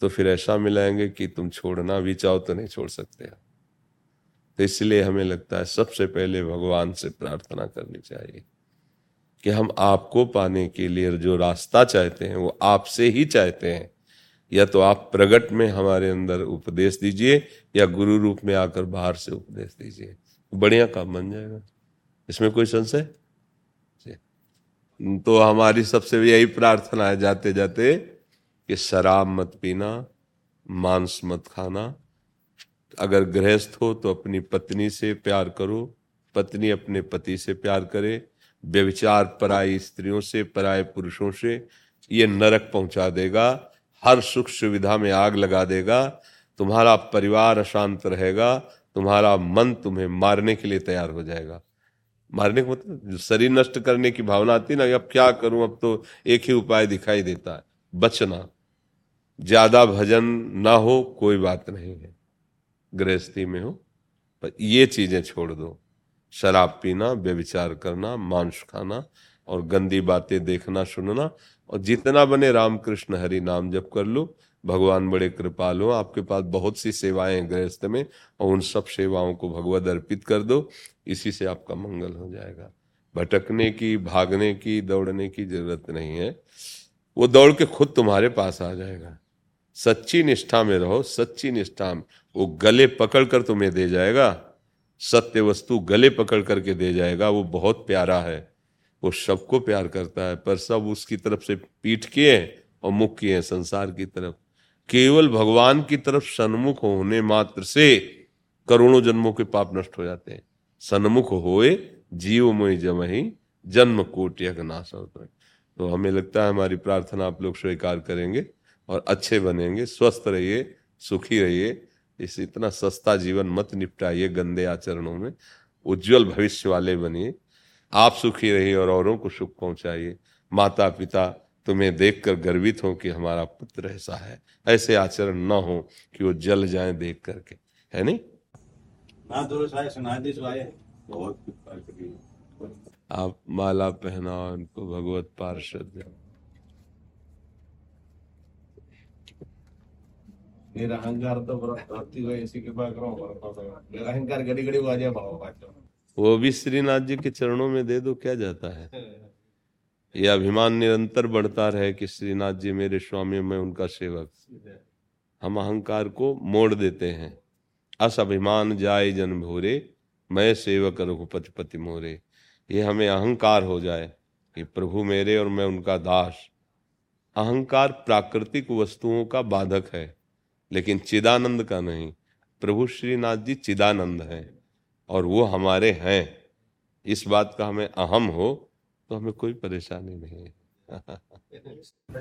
तो फिर ऐसा मिलाएंगे कि तुम छोड़ना भी चाहो तो नहीं छोड़ सकते। तो इसलिए हमें लगता है सबसे पहले भगवान से प्रार्थना करनी चाहिए कि हम आपको पाने के लिए जो रास्ता चाहते हैं वो आपसे ही चाहते हैं, या तो आप प्रगट में हमारे अंदर उपदेश दीजिए या गुरु रूप में आकर बाहर से उपदेश दीजिए। बढ़िया काम बन जाएगा, इसमें कोई संशय। तो हमारी सबसे यही प्रार्थना है जाते जाते कि शराब मत पीना, मांस मत खाना, अगर गृहस्थ हो तो अपनी पत्नी से प्यार करो, पत्नी अपने पति से प्यार करे, व्यभिचार पराई स्त्रियों से, पराए पुरुषों से, ये नरक पहुंचा देगा, हर सुख सुविधा में आग लगा देगा, तुम्हारा परिवार अशांत रहेगा, तुम्हारा मन तुम्हें मारने के लिए तैयार हो जाएगा। मारने को मतलब शरीर नष्ट करने की भावना आती ना, अब क्या करूं, अब तो एक ही उपाय दिखाई देता है, बचना। ज्यादा भजन ना हो कोई बात नहीं है, गृहस्थी में हो, पर ये चीजें छोड़ दो, शराब पीना, व्यभिचार करना, मांस खाना और गंदी बातें देखना सुनना, और जितना बने रामकृष्ण हरि नाम जप कर लो। भगवान बड़े कृपालु हो, आपके पास बहुत सी सेवाएं हैं गृहस्थ में, और उन सब सेवाओं को भगवत अर्पित कर दो, इसी से आपका मंगल हो जाएगा। भटकने की, भागने की, दौड़ने की जरूरत नहीं है, वो दौड़ के खुद तुम्हारे पास आ जाएगा। सच्ची निष्ठा में रहो, सच्ची निष्ठा में, वो गले पकड़ कर तुम्हें दे जाएगा, सत्य वस्तु गले पकड़ करके दे जाएगा। वो बहुत प्यारा है, वो सबको प्यार करता है, पर सब उसकी तरफ से पीठ किए और मुख किए संसार की तरफ। केवल भगवान की तरफ सन्मुख होने मात्र से करोड़ों जन्मों के पाप नष्ट हो जाते हैं। सन्मुख होए जीव मोहि जमहि जन्म कोटि अघनाश होता है। तो हमें लगता है हमारी प्रार्थना आप लोग स्वीकार करेंगे और अच्छे बनेंगे। स्वस्थ रहिए, सुखी रहिए, इस इतना सस्ता जीवन मत निपटाइए गंदे आचरणों में, उज्जवल भविष्य वाले बनिए। आप सुखी रहिए और औरों को सुख पहुंचाइए। माता पिता तुम्हें देखकर गर्वित हो कि हमारा पुत्र ऐसा है, ऐसे आचरण ना हो कि वो जल जाएं देख करके, है नहीं। आप माला पहनाओ इनको, भगवत पार्षद जाओ। निरहंकार तो भक्ति को ऐसी कृपा करो, निरहंकार घड़ी घड़ी आ जाए भाव, वो भी श्रीनाथ जी के चरणों में दे दो, क्या जाता है। ये अभिमान निरंतर बढ़ता रहे कि श्रीनाथ जी मेरे स्वामी, मैं उनका सेवक। हम अहंकार को मोड़ देते हैं। अस अभिमान जाए जन भोरे, मैं सेवक रघुपतिपति मोरे। ये हमें अहंकार हो जाए कि प्रभु मेरे और मैं उनका दास। अहंकार प्राकृतिक वस्तुओं का बाधक है, लेकिन चिदानंद का नहीं। प्रभु श्रीनाथ जी चिदानंद हैं और वो हमारे हैं। इस बात का हमें अहम हो तो हमें कोई परेशानी नहीं है।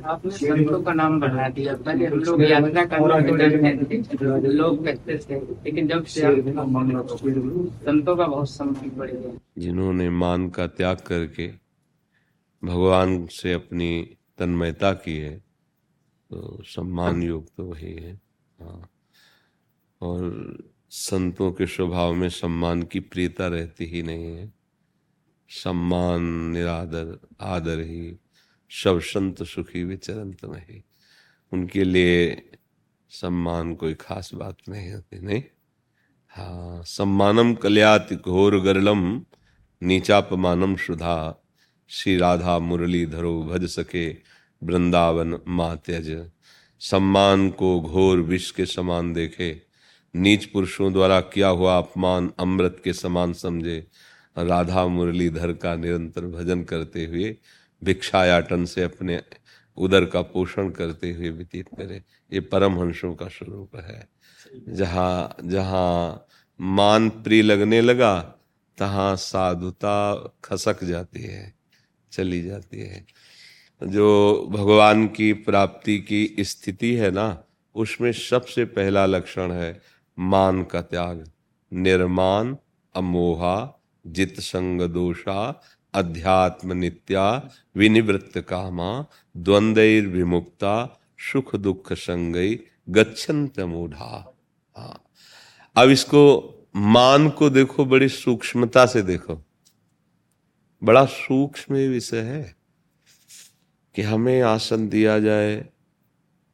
आपने संतों का नाम बढ़ा दिया। पहले हम लोग यात्रा करने लोग कहते थे, लेकिन जब से संतों का बहुत सम्मान बढ़ गया, जिन्होंने मान का त्याग करके भगवान से अपनी तन्मयता की है, तो सम्मान योग तो वही है। हाँ, और संतों के स्वभाव में सम्मान की प्रियता रहती ही नहीं है। सम्मान निरादर आदर ही, सब संत सुखी विचरंत नहीं। उनके लिए सम्मान कोई खास बात नहीं होती, नहीं। हाँ, सम्मानम कल्याति घोर गरलम नीचापमानम सुधा, श्री राधा मुरली धरो भज सके वृंदावन माँ त्यज। सम्मान को घोर विष के समान देखे, नीच पुरुषों द्वारा किया हुआ अपमान अमृत के समान समझे, राधा मुरलीधर का निरंतर भजन करते हुए, भिक्षायाटन से अपने उदर का पोषण करते हुए व्यतीत करे। ये परमहंसों का स्वरूप है। जहाँ जहाँ मान प्रिय लगने लगा तहाँ साधुता खसक जाती है, चली जाती है। जो भगवान की प्राप्ति की स्थिति है ना, उसमें सबसे पहला लक्षण है मान का त्याग। निर्माण अमोहा जित संग दोषा अध्यात्म नित्या विनिवृत्त कामा द्वंदैर विमुक्ता सुख दुख संगई गच्छन्त मूढ़ा। हाँ, अब इसको मान को देखो, बड़ी सूक्ष्मता से देखो, बड़ा सूक्ष्म विषय है कि हमें आसन दिया जाए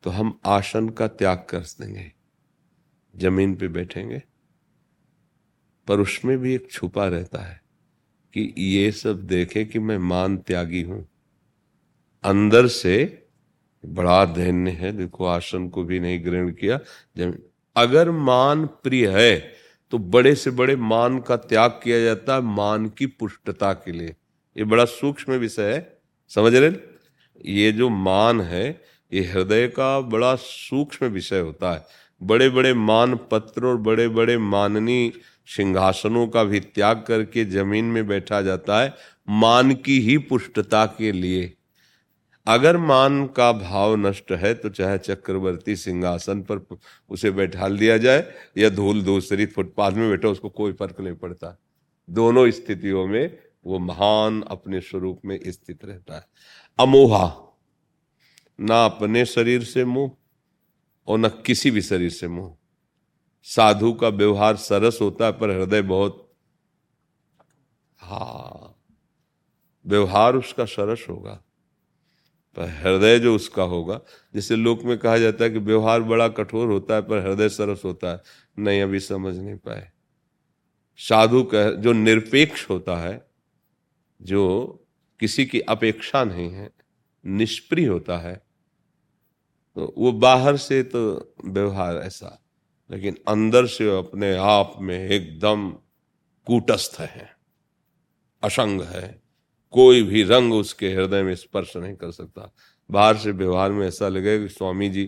तो हम आसन का त्याग कर देंगे, जमीन पे बैठेंगे, पर उसमें भी एक छुपा रहता है कि ये सब देखे कि मैं मान त्यागी हूं। अंदर से बड़ा धैन्य है, देखो आसन को भी नहीं ग्रहण किया। अगर मान प्रिय है तो बड़े से बड़े मान का त्याग किया जाता है, मान की पुष्टता के लिए। ये बड़ा सूक्ष्म विषय है, समझ रहे हैं? ये जो मान है ये हृदय का बड़ा सूक्ष्म विषय होता है। बड़े बड़े मान पत्र और बड़े बड़े माननीय सिंहासनों का भी त्याग करके जमीन में बैठा जाता है मान की ही पुष्टता के लिए। अगर मान का भाव नष्ट है तो चाहे चक्रवर्ती सिंहासन पर उसे बैठा दिया जाए या धूल दूसरी फुटपाथ में बैठा, उसको कोई फर्क नहीं पड़ता। दोनों स्थितियों में वो महान अपने स्वरूप में स्थित रहता है। अमोहा, ना अपने शरीर से मोह और न किसी भी शरीर से मोह। साधु का व्यवहार सरस होता है पर हृदय बहुत, हाँ, व्यवहार उसका सरस होगा पर हृदय जो उसका होगा, जैसे लोक में कहा जाता है कि व्यवहार बड़ा कठोर होता है पर हृदय सरस होता है, नहीं अभी समझ नहीं पाए। साधु का जो निरपेक्ष होता है, जो किसी की अपेक्षा नहीं है, निष्प्रिय होता है, तो वो बाहर से तो व्यवहार ऐसा, लेकिन अंदर से अपने आप में एकदम कूटस्थ है, असंग है, कोई भी रंग उसके हृदय में स्पर्श नहीं कर सकता। बाहर से व्यवहार में ऐसा लगेगा कि Swami ji.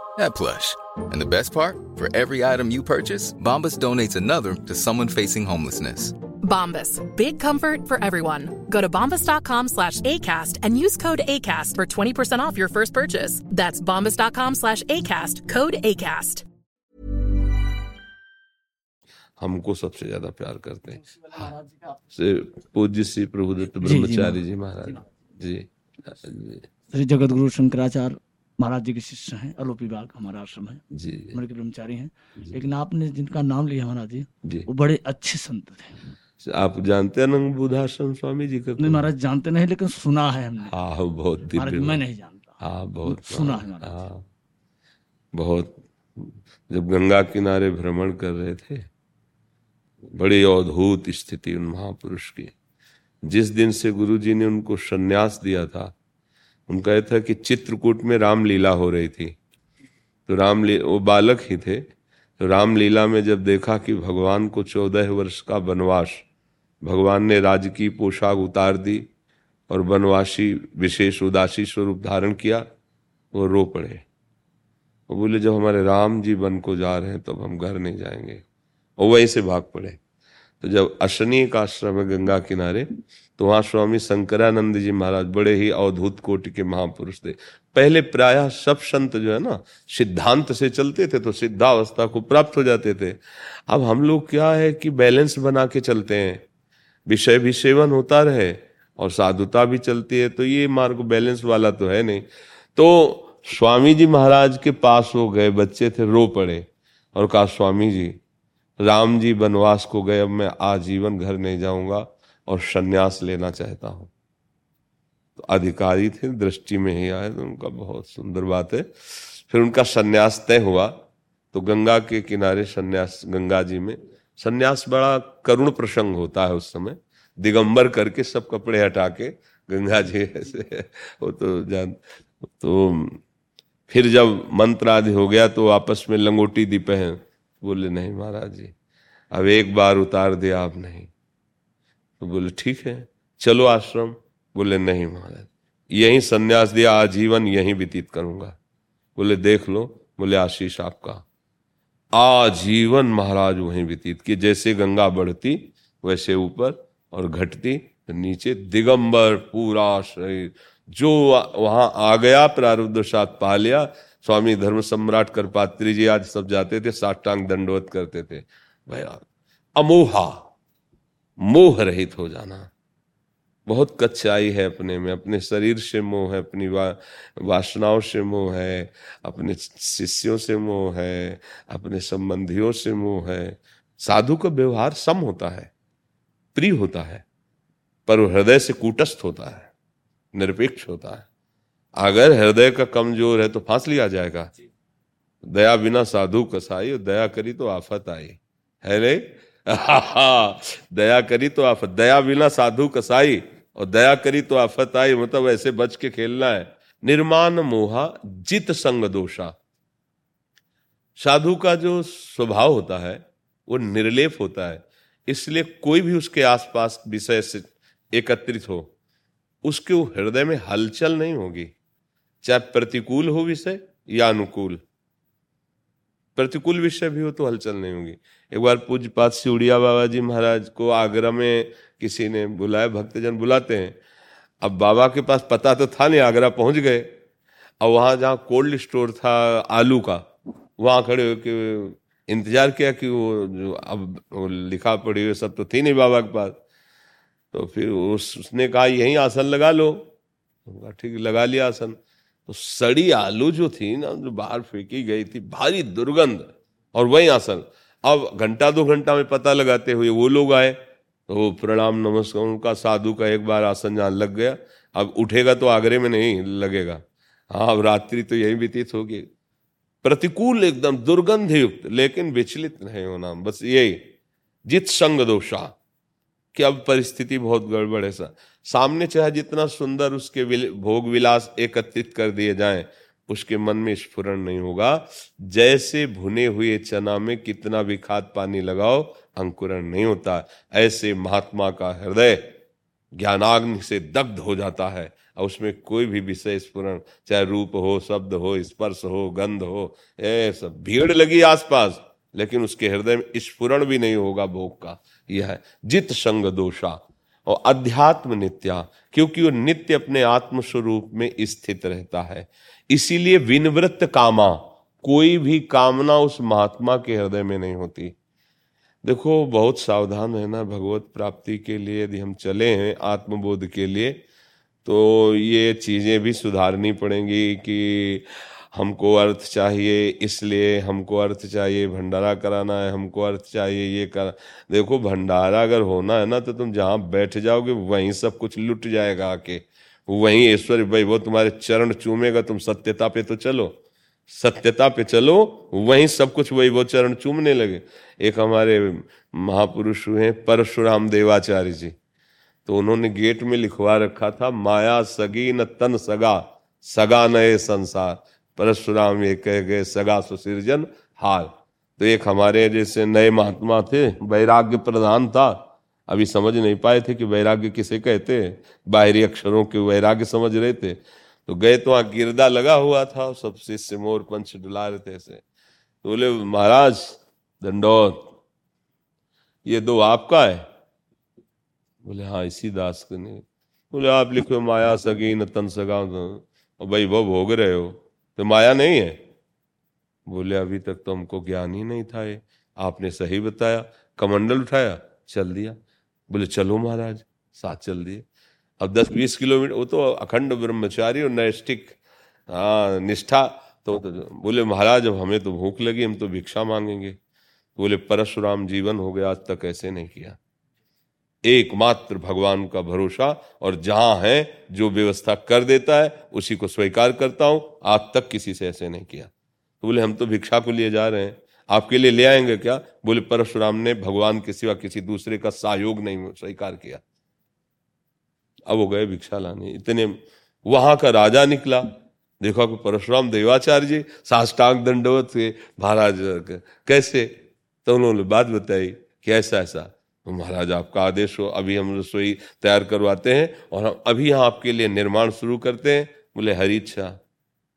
that plush. And the best part? For every item you purchase, Bombas donates another to someone facing homelessness. Bombas, big comfort for everyone. Go to bombas.com/ACAST and use code ACAST for 20% off your first purchase. That's bombas.com/ACAST, code ACAST. हमको सबसे ज्यादा प्यार करते हैं, हाँ, से पूज्य श्री प्रभुदत्त ब्रह्मचारी जी महाराज जी, श्री जगत गुरु शंकराचार्य महाराज जी के शिष्य हैं। आलोपी बाग हमारा आश्रम है जी, हमारे ब्रह्मचारी हैं, लेकिन आपने जिनका नाम लिया महाराज जी, वो बड़े अच्छे संत थे। आप जानते हैं बुधाश्रम स्वामी जी का? नहीं महाराज जानते नहीं, लेकिन सुना है हमने। हाँ, बहुत दिव्य। मैं नहीं जानता। हाँ, बहुत सुना है महाराज। बहुत, जब गंगा किनारे भ्रमण कर रहे थे, बड़ी अवधूत स्थिति उन महापुरुष की। जिस दिन से गुरु जी ने उनको संन्यास दिया था, उनका यह था कि चित्रकूट में रामलीला हो रही थी, तो वो बालक ही थे, तो रामलीला में जब देखा कि भगवान को 14 वर्ष का वनवास, भगवान ने राजकीय पोशाक उतार दी और वनवासी विशेष उदासी स्वरूप धारण किया, वो रो पड़े और बोले जब हमारे राम जी वन को जा रहे हैं तब हम घर नहीं जाएंगे, और वहीं से भाग पड़े। तो जब अश्वनी का आश्रम है गंगा किनारे, तो वहाँ स्वामी शंकरानंद जी महाराज बड़े ही अवधूत कोटि के महापुरुष थे। पहले प्रायः सब संत जो है ना सिद्धांत से चलते थे तो सिद्धावस्था को प्राप्त हो जाते थे। अब हम लोग क्या है कि बैलेंस बना के चलते हैं, विषय भी सेवन होता रहे और साधुता भी चलती है, तो ये मार्ग बैलेंस वाला तो है नहीं। तो स्वामी जी महाराज के पास हो गए, बच्चे थे, रो पड़े और कहा स्वामी जी राम जी वनवास को गए, अब मैं आजीवन घर नहीं जाऊंगा और सन्यास लेना चाहता हूं। तो अधिकारी थे, दृष्टि में ही आए, तो उनका बहुत सुंदर बात है। फिर उनका सन्यास तय हुआ, तो गंगा के किनारे सन्यास, गंगा जी में सन्यास बड़ा करुण प्रसंग होता है उस समय। दिगंबर करके सब कपड़े हटा के गंगा जी ऐसे वो तो जान। तो फिर जब मंत्र आदि हो गया तो आपस में लंगोटी दी पहन, बोले नहीं महाराज जी अब एक बार उतार दिया आप नहीं, तो बोले ठीक है चलो आश्रम, बोले नहीं महाराज यहीं सन्यास दिया, आजीवन यहीं व्यतीत करूंगा। बोले देख लो, बोले आशीष आपका, आजीवन महाराज वहीं व्यतीत किए। जैसे गंगा बढ़ती वैसे ऊपर और घटती तो नीचे, दिगंबर पूरा शरीर जो वहां आ गया प्रारब्ध साथ पा लिया। स्वामी धर्म सम्राट करपात्री जी आज सब जाते थे, साष्टांग दंडवत करते थे, भया अमोहा, मोह रहित हो जाना। बहुत कच्चाई है अपने में, अपने शरीर से मोह है, अपनी वासनाओं से मोह है, अपने शिष्यों से मोह है, अपने संबंधियों से मोह है। साधु का व्यवहार सम होता है, प्रिय होता है, पर हृदय से कूटस्थ होता है, निरपेक्ष होता है। अगर हृदय का कमजोर है तो फांस लिया जाएगा। दया बिना साधु कसाई, दया करी तो आफत आई है रे, दया करी तो आफत, दया बिना साधु कसाई और दया करी तो आफत आई, मतलब ऐसे बच के खेलना है। निर्माण मोहा जित संग दोषा। साधु का जो स्वभाव होता है वो निर्लेप होता है, इसलिए कोई भी उसके आसपास विषय से एकत्रित हो उसके हृदय में हलचल नहीं होगी, चाहे प्रतिकूल हो विषय या अनुकूल। प्रतिकूल विषय भी हो तो हलचल नहीं होगी। एक बार पूज्यपाद सिउड़िया बाबा जी महाराज को आगरा में किसी ने बुलाया, भक्तजन बुलाते हैं। अब बाबा के पास पता तो था नहीं, आगरा पहुंच गए और वहां जहां कोल्ड स्टोर था आलू का, वहां खड़े होके इंतजार किया कि वो जो अब वो लिखा पड़ी हुई सब तो थी नहीं बाबा के पास। तो फिर उसने कहा यहीं आसन लगा लो, ठीक लगा लिया आसन। तो सड़ी आलू जो थी ना, जो बाहर फेंकी गई थी, भारी दुर्गंध, और वही आसन। अब घंटा दो घंटा में पता लगाते हुए वो लोग आए, तो प्रणाम नमस्कार। उनका साधु का एक बार आसन जहाँ लग गया, अब उठेगा तो आगरे में नहीं लगेगा। हाँ, अब रात्रि तो यहीं व्यतीत होगी। प्रतिकूल एकदम दुर्गंधयुक्त, लेकिन विचलित नहीं होना, बस यही जित संग दोषा कि अब परिस्थिति बहुत गड़बड़ है। सामने चाहे जितना सुंदर उसके भोग विलास एकत्रित कर दिए जाएं, उसके मन में स्फुरण नहीं होगा। जैसे भुने हुए चना में कितना भी खाद पानी लगाओ अंकुरण नहीं होता, ऐसे महात्मा का हृदय ज्ञानाग्नि से दग्ध हो जाता है और उसमें कोई भी विषय स्फुरण, चाहे रूप हो, शब्द हो, स्पर्श हो, गंध हो, ये सब भीड़ लगी आसपास, लेकिन उसके हृदय में स्फुरण भी नहीं होगा भोग का। यह है जित संग दोषा। और अध्यात्म नित्या, क्योंकि वो नित्य अपने आत्म स्वरूप में स्थित रहता है, इसीलिए विनिवृत्त कामा, कोई भी कामना उस महात्मा के हृदय में नहीं होती। देखो बहुत सावधान रहना, भगवत प्राप्ति के लिए यदि हम चले हैं, आत्मबोध के लिए, तो ये चीजें भी सुधारनी पड़ेंगी कि हमको अर्थ चाहिए, इसलिए हमको अर्थ चाहिए, भंडारा कराना है, हमको अर्थ चाहिए, ये कर। देखो भंडारा अगर होना है ना तो तुम जहाँ बैठ जाओगे वहीं सब कुछ लुट जाएगा आके, वहीं ईश्वर भाई वो तुम्हारे चरण चूमेगा। तुम सत्यता पे तो चलो, सत्यता पे चलो, वहीं सब कुछ वही वो चरण चूमने लगे। एक हमारे महापुरुष हुए परशुराम देवाचार्य जी, तो उन्होंने गेट में लिखवा रखा था, माया सगी न तन सगा, सगा नए संसार, परशुराम ये कह गए सगा सुसर्जन हार। तो एक हमारे जैसे नए महात्मा थे, वैराग्य प्रधान था, अभी समझ नहीं पाए थे कि वैराग्य किसे कहते, बाहरी अक्षरों के वैराग्य समझ रहे थे। तो गए तो वहाँ गिरदा लगा हुआ था, सब शिष्य मोर पंच डुला रहे थे ऐसे। तो बोले महाराज दंडौत, ये दो आपका है? बोले हाँ इसी दास के। नहीं बोले आप लिखो माया सगी न तन सगा, और भाई वो भोग रहे हो तो माया नहीं है। बोले अभी तक तो हमको ज्ञान ही नहीं था, ये आपने सही बताया। कमंडल उठाया, चल दिया। बोले चलो महाराज, साथ चल दिए। अब 10-20 किलोमीटर, वो तो अखंड ब्रह्मचारी और नैष्ठिक निष्ठा। तो बोले महाराज अब हमें तो भूख लगी, हम तो भिक्षा मांगेंगे। बोले परशुराम जीवन हो गया, आज तक ऐसे नहीं किया। एकमात्र भगवान का भरोसा, और जहां है जो व्यवस्था कर देता है उसी को स्वीकार करता हूं, आज तक किसी से ऐसे नहीं किया। तो बोले हम तो भिक्षा को लिए जा रहे हैं, आपके लिए ले आएंगे क्या? बोले परशुराम ने भगवान के सिवा किसी दूसरे का सहयोग नहीं स्वीकार किया। अब वो गए भिक्षा लाने, इतने वहां का राजा निकला, देखा कि परशुराम देवाचार्य जी साष्टांग दंडवत थे महाराज कैसे। तो उन्होंने बात बताई कि ऐसा ऐसा, तो महाराज आपका आदेश हो, अभी हम रसोई तैयार करवाते हैं और हम अभी यहाँ आपके लिए निर्माण शुरू करते हैं। बोले हरी इच्छा,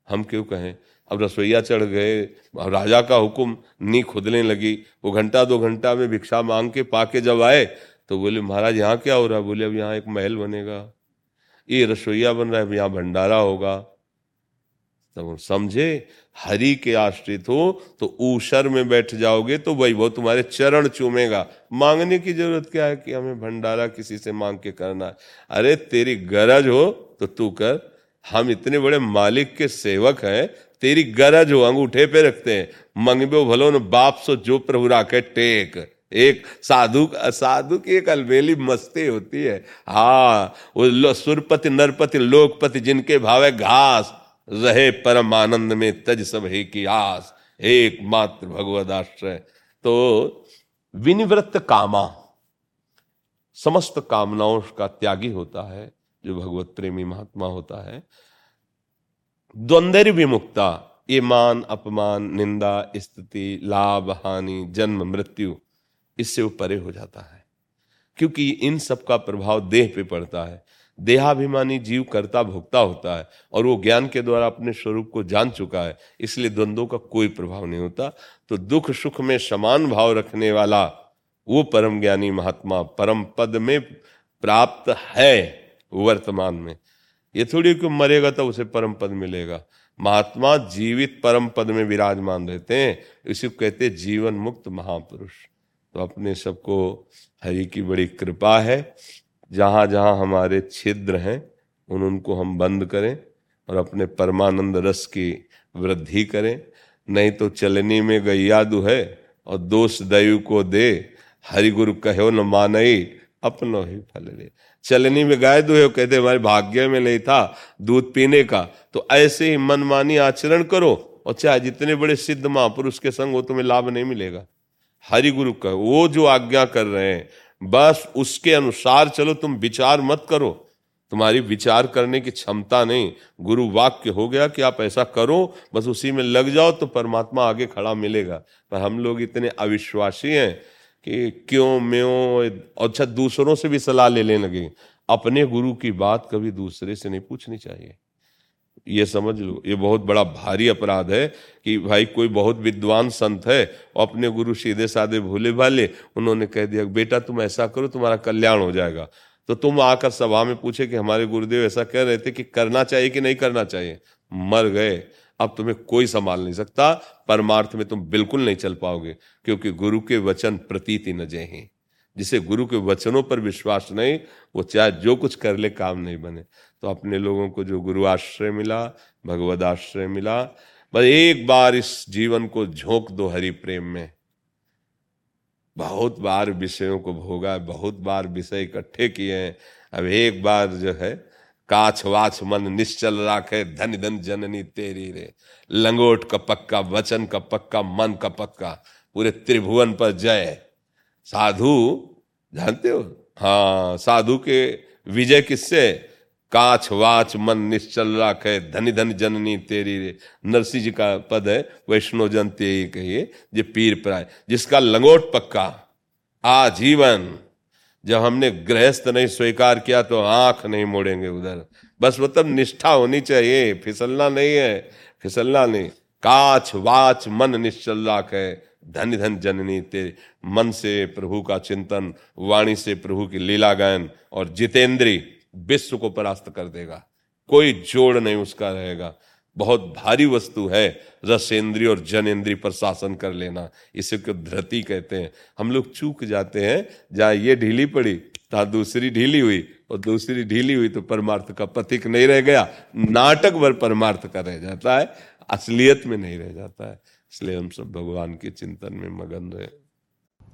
हम क्यों कहें। अब रसोईया चढ़ गए, राजा का हुक्म नी खुदने लगी। वो घंटा दो घंटा में भिक्षा मांग के पाके जब आए तो बोले महाराज यहाँ क्या हो रहा। बोले अब यहाँ एक महल बनेगा, ये रसोईया बन रहा है, अब यहाँ भंडारा होगा। तब समझे हरि के आश्रित हो तो ऊसर में बैठ जाओगे तो वैभव तुम्हारे चरण चूमेगा। मांगने की जरूरत क्या है कि हमें भंडारा किसी से मांग के करना है। अरे तेरी गरज हो तो तू कर, हम इतने बड़े मालिक के सेवक हैं, तेरी गरज हो अंगूठे पे रखते हैं। मंगबो भलो न बाप सो जो प्रभु राखे टेक। एक साधु असाधु की एक अलबेली मस्ती होती है। हाँ, सुरपति नरपति लोकपति जिनके भावे घास, रहे परम आनंद में तज सब है की आस, एकमात्र भगवद आश्रय। तो विनिवृत्त कामा, समस्त कामनाओं का त्यागी होता है जो भगवत प्रेमी महात्मा होता है। द्वंद्व विमुक्ता, ये मान अपमान निंदा स्तुति लाभ हानि जन्म मृत्यु, इससे वो परे हो जाता है, क्योंकि इन सब का प्रभाव देह पे पड़ता है। देहाभिमानी जीव कर्ता भोक्ता होता है और वो ज्ञान के द्वारा अपने स्वरूप को जान चुका है, इसलिए द्वंद्वों का कोई प्रभाव नहीं होता। तो दुख सुख में समान भाव रखने वाला वो परम ज्ञानी महात्मा परम पद में प्राप्त है वर्तमान में। ये थोड़ी कि मरेगा तो उसे परम पद मिलेगा। महात्मा जीवित परम पद में विराजमान रहते हैं, इसी को कहते जीवन मुक्त महापुरुष। तो अपने सबको हरि की बड़ी कृपा है, जहाँ जहाँ हमारे छिद्र हैं उन उनको हम बंद करें और अपने परमानंद रस की वृद्धि करें। नहीं तो चलनी में गैया दुहे और दोष दयु को दे, हरि गुरु कहो न मानई अपनो ही फल रे। चलनी में गाय दुहे, कहते हमारे भाग्य में नहीं था दूध पीने का। तो ऐसे ही मनमानी आचरण करो और चाहे जितने बड़े सिद्ध महापुरुष के संग हो, तुम्हें लाभ नहीं मिलेगा। हरि गुरु कहो, वो जो आज्ञा कर रहे हैं बस उसके अनुसार चलो, तुम विचार मत करो, तुम्हारी विचार करने की क्षमता नहीं। गुरु वाक्य हो गया कि आप ऐसा करो, बस उसी में लग जाओ तो परमात्मा आगे खड़ा मिलेगा। पर हम लोग इतने अविश्वासी हैं कि क्यों म्यों, अच्छा दूसरों से भी सलाह ले लेने लगे। अपने गुरु की बात कभी दूसरे से नहीं पूछनी चाहिए, ये समझ लो। ये बहुत बड़ा भारी अपराध है कि भाई कोई बहुत विद्वान संत है और अपने गुरु सीधे साधे भोले भाले, उन्होंने कह दिया बेटा तुम ऐसा करो तुम्हारा कल्याण हो जाएगा, तो तुम आकर सभा में पूछे कि हमारे गुरुदेव ऐसा कह रहे थे कि करना चाहिए कि नहीं करना चाहिए। मर गए, अब तुम्हें कोई संभाल नहीं सकता। परमार्थ में तुम बिल्कुल नहीं चल पाओगे, क्योंकि गुरु के वचन प्रतीति न जहे। जिसे गुरु के वचनों पर विश्वास नहीं, वो चाहे जो कुछ कर ले काम नहीं बने। तो अपने लोगों को जो गुरु आश्रय मिला, भगवद आश्रय मिला, बस एक बार इस जीवन को झोंक दो हरि प्रेम में। बहुत बार विषयों को भोगा, बहुत बार विषय इकट्ठे किए हैं, अब एक बार जो है काछ वाछ मन निश्चल राखे, धन धन जननी तेरी रे। लंगोट का पक्का, वचन का पक्का, मन का पक्का, पूरे त्रिभुवन पर जय। साधु जानते हो, हाँ साधु के विजय किससे? काछ वाच मन निश्चल राखे, धनि धन जननी तेरी रे। नरसिंह जी का पद है, वैष्णव जन ते कहिए जे पीर प्राय। जिसका लंगोट पक्का आजीवन, जब हमने गृहस्थ नहीं स्वीकार किया तो आंख नहीं मोड़ेंगे उधर। बस मतलब निष्ठा होनी चाहिए, फिसलना नहीं है, फिसलना नहीं। काछ वाच मन निश्चल राखे, धन धन जननी तेरे। मन से प्रभु का चिंतन, वाणी से प्रभु की लीला गायन, और जितेंद्री विश्व को परास्त कर देगा, कोई जोड़ नहीं उसका रहेगा। बहुत भारी वस्तु है रसेंद्री और जनेंद्री पर शासन कर लेना, इसे को धृति कहते हैं। हम लोग चूक जाते हैं, जहाँ ये ढीली पड़ी तहाँ दूसरी ढीली हुई, और दूसरी ढीली हुई तो परमार्थ का प्रतीक नहीं रह गया, नाटक भर परमार्थ का रह जाता है, असलियत में नहीं रह जाता है। इसलिए हम सब भगवान के चिंतन में मगन रहे।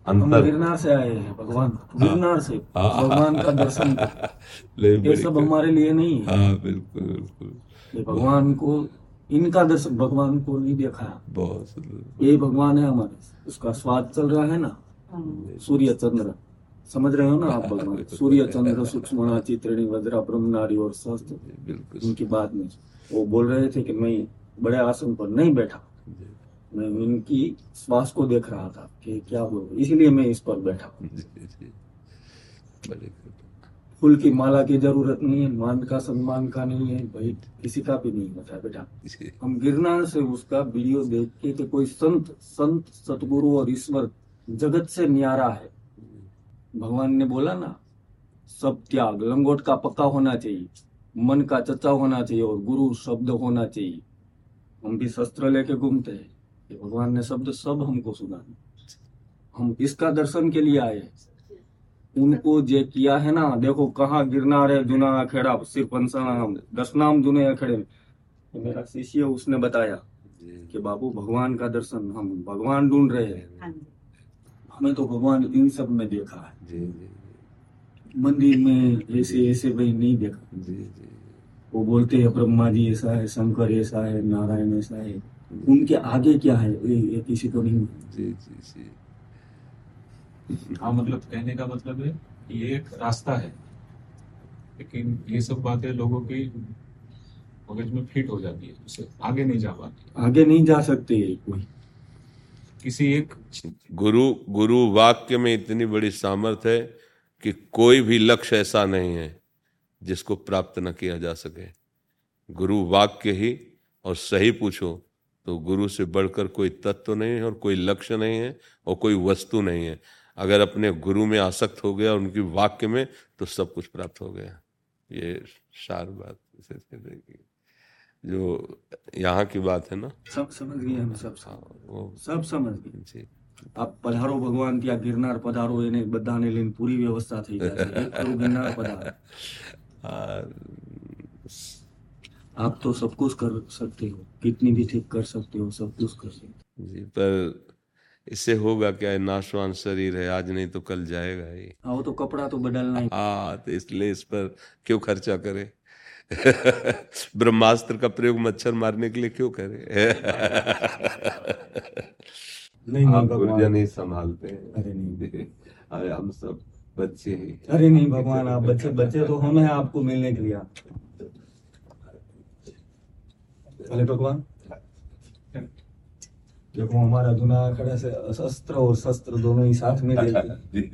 अंतर। गिरनार से आए हैं भगवान, गिरनार से भगवान का दर्शन, ये सब हमारे लिए नहीं है। बिल्कुल बिल्कुल, भगवान को इनका दर्शन, भगवान को नहीं देखा, बहुत ये भगवान है हमारे, उसका स्वाद चल रहा है ना। सूर्य चंद्र समझ रहे हो ना आप, भगवान सूर्य चंद्र सूक्ष्मणा चित्रिणी वज्रा ब्रह्म नारी और सहस्त्र, बिल्कुल इनकी बात नहीं। वो बोल रहे थे कि मैं बड़े आसन पर नहीं बैठा, मैं इनकी श्वास को देख रहा था कि क्या हो, इसलिए मैं इस पर बैठा। फूल की माला की जरूरत नहीं है, मान का सम्मान का नहीं है भाई, किसी का भी नहीं होता बेटा। हम गिरनार से उसका वीडियो देख के कि कोई संत सतगुरु और ईश्वर जगत से न्यारा है। भगवान ने बोला ना, सब त्याग, लंगोट का पक्का होना चाहिए, मन का चचा होना चाहिए और गुरु शब्द होना चाहिए। हम भी शस्त्र लेके घूमते हैं, भगवान ने शब्द सब हमको सुनाए, हम इसका दर्शन के लिए आए। उनको जे किया है ना, देखो कहाँ गिरनार है, जूना अखेड़ा सिर पंचनाम दशनाम जूने अखेड़े में। मेरा शिष्य उसने बताया कि बाबू भगवान का दर्शन, हम भगवान ढूंढ रहे हैं, हमें तो भगवान इन सब में देखा है, मंदिर में ऐसे ऐसे भाई नहीं देखा। वो बोलते हैं ब्रह्मा जी ऐसा है, शंकर ऐसा है, नारायण ऐसा है, उनके आगे क्या है ये किसी को नहीं। जी जी जी हाँ, मतलब कहने का मतलब है ये एक रास्ता है, लेकिन ये सब बातें लोगों की मगज में फिट हो जाती है, उसे आगे नहीं जा पाती, आगे नहीं जा सकते कोई किसी एक। गुरु वाक्य में इतनी बड़ी सामर्थ है कि कोई भी लक्ष्य ऐसा नहीं है जिसको प्राप्त न किया जा सके। गुरु वाक्य ही, और सही पूछो तो गुरु से बढ़कर कोई तत्व नहीं है, और कोई लक्ष्य नहीं है, और कोई वस्तु नहीं है। अगर अपने गुरु में आसक्त हो गया, उनकी वाक्य में, तो सब कुछ प्राप्त हो गया। ये सार बात जो यहाँ की बात है ना, सब समझ गए हम, सब समझ गए। आप पधारो भगवान क्या गिरनार पधारो, इन्हें बधाने लेने पूरी व्यवस्था थी, गिरनार पधारो। आप तो सब कुछ कर सकते हो, कितनी भी ठीक कर सकते हो, सब कुछ कर सकते हो जी। पर इससे होगा क्या, नाशवान शरीर है, आज नहीं तो कल जाएगा ही। हाँ, वो तो कपड़ा तो बदलना ही। हाँ, तो इसलिए इस पर क्यों खर्चा करे। ब्रह्मास्त्र का प्रयोग मच्छर मारने के लिए क्यों करे। नहीं गुरुजन ही संभालते हैं। अरे नहीं, अरे हम सब बच्चे ही। अरे नहीं भगवान, आप बच्चे बच्चे तो हम हैं आपको मिलने के लिए। अरे भगवान, देखो हमारा दुना खड़ा से शस्त्र और शस्त्र दोनों ही साथ में देते।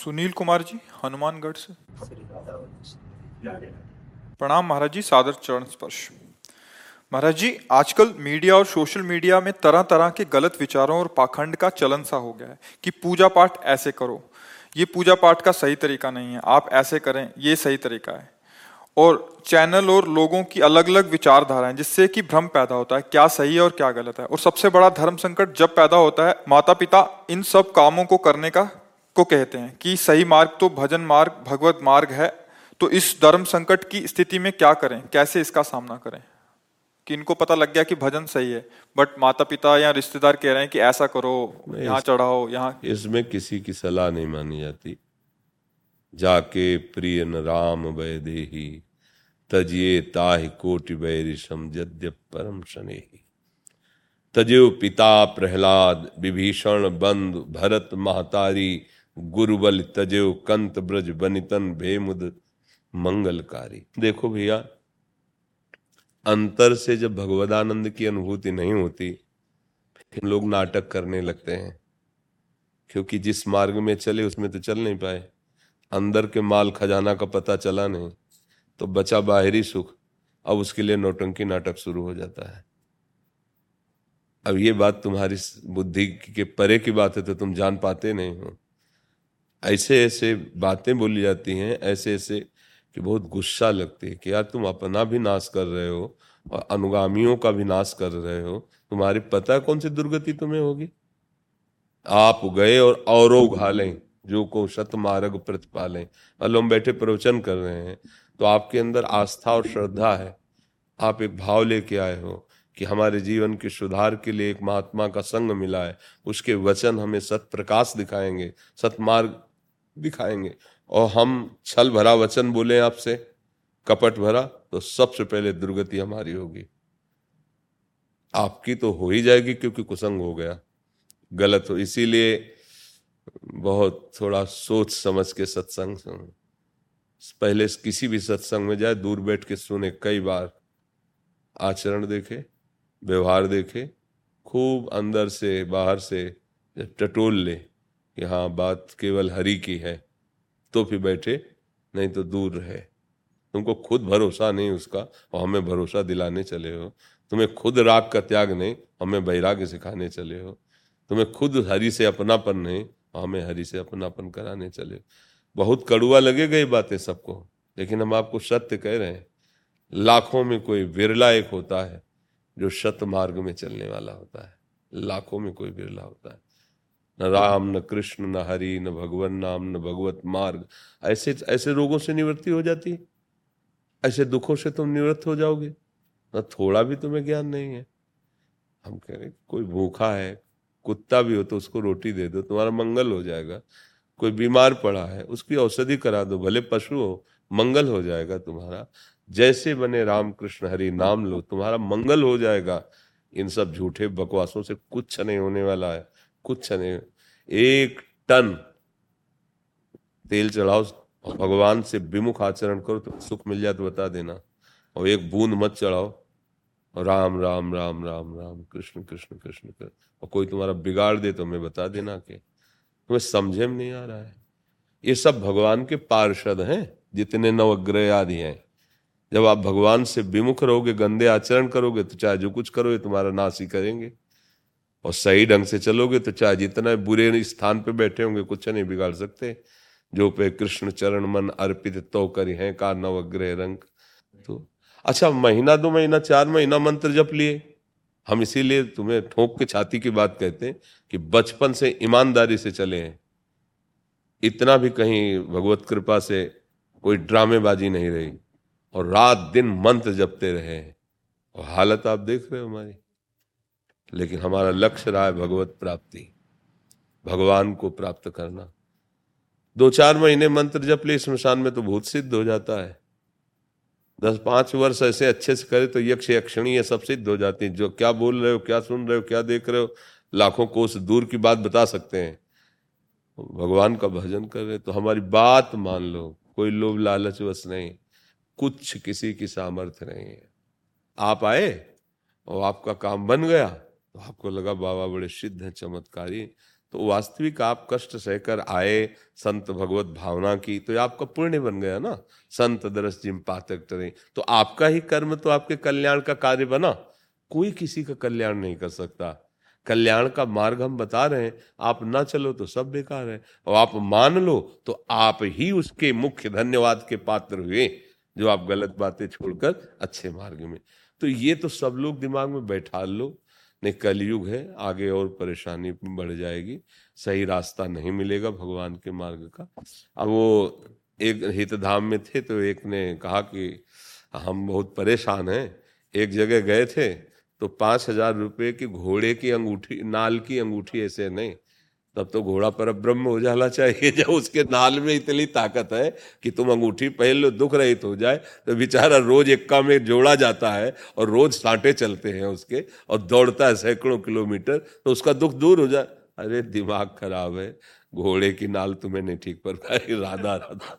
सुनील कुमार जी हनुमानगढ़ से, प्रणाम महाराज जी, सादर चरण स्पर्श। महाराज जी, आजकल मीडिया और सोशल मीडिया में तरह तरह के गलत विचारों और पाखंड का चलन सा हो गया है कि पूजा पाठ ऐसे करो, ये पूजा पाठ का सही तरीका नहीं है, आप ऐसे करें ये सही तरीका है, और चैनल और लोगों की अलग अलग विचारधाराएं, जिससे कि भ्रम पैदा होता है क्या सही है और क्या गलत है। और सबसे बड़ा धर्म संकट जब पैदा होता है, माता पिता इन सब कामों को करने का को कहते हैं कि सही मार्ग तो भजन मार्ग, भगवत मार्ग है। तो इस धर्म संकट की स्थिति में क्या करें, कैसे इसका सामना करें कि इनको पता लग गया कि भजन सही है, बट माता पिता या रिश्तेदार कह रहे हैं कि ऐसा करो, यहाँ चढ़ाओ, यहाँ। इसमें किसी की सलाह नहीं मानी जाती। जाके प्रिय न राम वै देहि, तजिए ताहि कोटि वैरिषम यद्य परम शनेहि। तजो पिता प्रहलाद विभीषण बंधु भरत महतारी, गुरुबल तजो कंत ब्रज बनितन भेमुद मंगलकारी। देखो भैया, अंतर से जब भगवदानंद की अनुभूति नहीं होती, लोग नाटक करने लगते हैं, क्योंकि जिस मार्ग में चले उसमें तो चल नहीं पाए, अंदर के माल खजाना का पता चला नहीं, तो बचा बाहरी सुख। अब उसके लिए नौटंकी नाटक शुरू हो जाता है। अब ये बात तुम्हारी बुद्धि के परे की बात है, तो तुम जान पाते नहीं हो। ऐसे ऐसे बातें बोली जाती हैं, ऐसे ऐसे कि बहुत गुस्सा लगती है कि यार तुम अपना भी नाश कर रहे हो और अनुगामियों का भी नाश कर रहे हो, तुम्हारे पता कौन सी दुर्गति तुम्हें होगी। आप गए और औरों घालें जो को शत मार्ग प्रतिपालें। अल्लाह बैठे प्रवचन कर रहे हैं, तो आपके अंदर आस्था और श्रद्धा है, आप एक भाव लेके आए हो कि हमारे जीवन के सुधार के लिए एक महात्मा का संग मिला है, उसके वचन हमें सत्प्रकाश दिखाएंगे, सत्मार्ग दिखाएंगे। और हम छल भरा वचन बोले आपसे, कपट भरा, तो सबसे पहले दुर्गति हमारी होगी। आपकी तो हो ही जाएगी क्योंकि कुसंग हो गया, गलत हो। इसीलिए बहुत थोड़ा सोच समझ के सत्संग सुन। पहले किसी भी सत्संग में जाए, दूर बैठ के सुने कई बार, आचरण देखे, व्यवहार देखे, खूब अंदर से बाहर से जब टटोल ले कि हाँ बात केवल हरि की है तो फिर बैठे, नहीं तो दूर रहे। तुमको खुद भरोसा नहीं उसका और हमें भरोसा दिलाने चले हो। तुम्हें खुद राग का त्याग नहीं, हमें वैराग्य सिखाने चले हो। तुम्हें खुद हरि से अपनापन नहीं, हमें हरि से अपनापन कराने चले हो। बहुत कड़ुआ लगेगा ये बातें सबको, लेकिन हम आपको सत्य कह रहे हैं। लाखों में कोई विरला एक होता है जो सतमार्ग में चलने वाला होता है, लाखों में कोई विरला होता है। न राम, न कृष्ण, न हरि, न भगवान नाम, न भगवत मार्ग। ऐसे ऐसे रोगों से निवृत्ति हो जाती है, ऐसे दुखों से तुम निवृत्त हो जाओगे। न थोड़ा भी तुम्हें ज्ञान नहीं है। हम कह रहे कोई भूखा है, कुत्ता भी हो तो उसको रोटी दे दो, तुम्हारा मंगल हो जाएगा। कोई बीमार पड़ा है, उसकी औषधि करा दो, भले पशु हो, मंगल हो जाएगा तुम्हारा। जैसे बने राम कृष्ण हरि नाम लो, तुम्हारा मंगल हो जाएगा। इन सब झूठे बकवासों से कुछ नहीं होने वाला है, कुछ नहीं। 1 टन तेल चढ़ाओ, भगवान से विमुख आचरण करो तो सुख मिल जाए तो बता देना। और 1 बूंद मत चढ़ाओ, और राम राम राम राम राम कृष्ण कृष्ण कृष्ण कर। और कोई तुम्हारा बिगाड़ दे तो हमें बता देना कि तुम्हें समझे में नहीं आ रहा है। ये सब भगवान के पार्षद हैं जितने नवग्रह आदि हैं। जब आप भगवान से विमुख रहोगे, गंदे आचरण करोगे, तो चाहे जो कुछ करोगे तुम्हारा नाश ही करेंगे। और सही ढंग से चलोगे तो चाहे जितना बुरे स्थान पे बैठे होंगे, कुछ नहीं बिगाड़ सकते। जो पे कृष्ण चरण मन अर्पित तो करी हैं का नवग्रह रंग। तो अच्छा, 1 महीना 2 महीना 4 महीना मंत्र जप लिए। हम इसीलिए तुम्हें ठोक के छाती की बात कहते हैं कि बचपन से ईमानदारी से चले हैं। इतना भी कहीं भगवत कृपा से कोई ड्रामेबाजी नहीं रही, और रात दिन मंत्र जपते रहे हैं। और हालत आप देख रहे हो हमारी, लेकिन हमारा लक्ष्य रहा है भगवत प्राप्ति, भगवान को प्राप्त करना। 2-4 महीने मंत्र जप ले, स्मशान में तो भूत सिद्ध हो जाता है। 10-5 वर्ष ऐसे अच्छे से करे तो यक्ष यक्षिणी ये सब सिद्ध हो जाती है। जो क्या बोल रहे हो, क्या सुन रहे हो, क्या देख रहे हो, लाखों कोस दूर की बात बता सकते हैं। भगवान का भजन कर रहे तो हमारी बात मान लो। कोई लोभ लालच वश नहीं, कुछ किसी की सामर्थ्य नहीं है। आप आए और आपका काम बन गया तो आपको लगा बाबा बड़े सिद्ध हैं, चमत्कारी। तो वास्तविक आप कष्ट सहकर आए संत भगवत भावना की, तो आपका पुण्य बन गया ना। संत दरस जिम पातक टरे, तो आपका ही कर्म तो आपके कल्याण का कार्य बना। कोई किसी का कल्याण नहीं कर सकता। कल्याण का मार्ग हम बता रहे हैं, आप ना चलो तो सब बेकार है। और आप मान लो तो आप ही उसके मुख्य धन्यवाद के पात्र हुए, जो आप गलत बातें छोड़कर अच्छे मार्ग में। तो ये तो सब लोग दिमाग में बैठा लो। नहीं, कलयुग है, आगे और परेशानी बढ़ जाएगी, सही रास्ता नहीं मिलेगा भगवान के मार्ग का। अब वो एक हितधाम में थे तो एक ने कहा कि हम बहुत परेशान हैं। एक जगह गए थे तो 5,000 रुपये की घोड़े की अंगूठी, नाल की अंगूठी, ऐसे नहीं, तब तो घोड़ा परब्रह्म हो जाना चाहिए। जब उसके नाल में इतनी ताकत है कि तुम अंगूठी पहन लो दुख रहित हो जाए, तो बेचारा रोज एक्का में जोड़ा जाता है और रोज सांटे चलते हैं उसके, और दौड़ता है सैकड़ों किलोमीटर, तो उसका दुख दूर हो जाए। अरे दिमाग खराब है, घोड़े की नाल तुम्हें नहीं ठीक पर पाई। राधा राधा।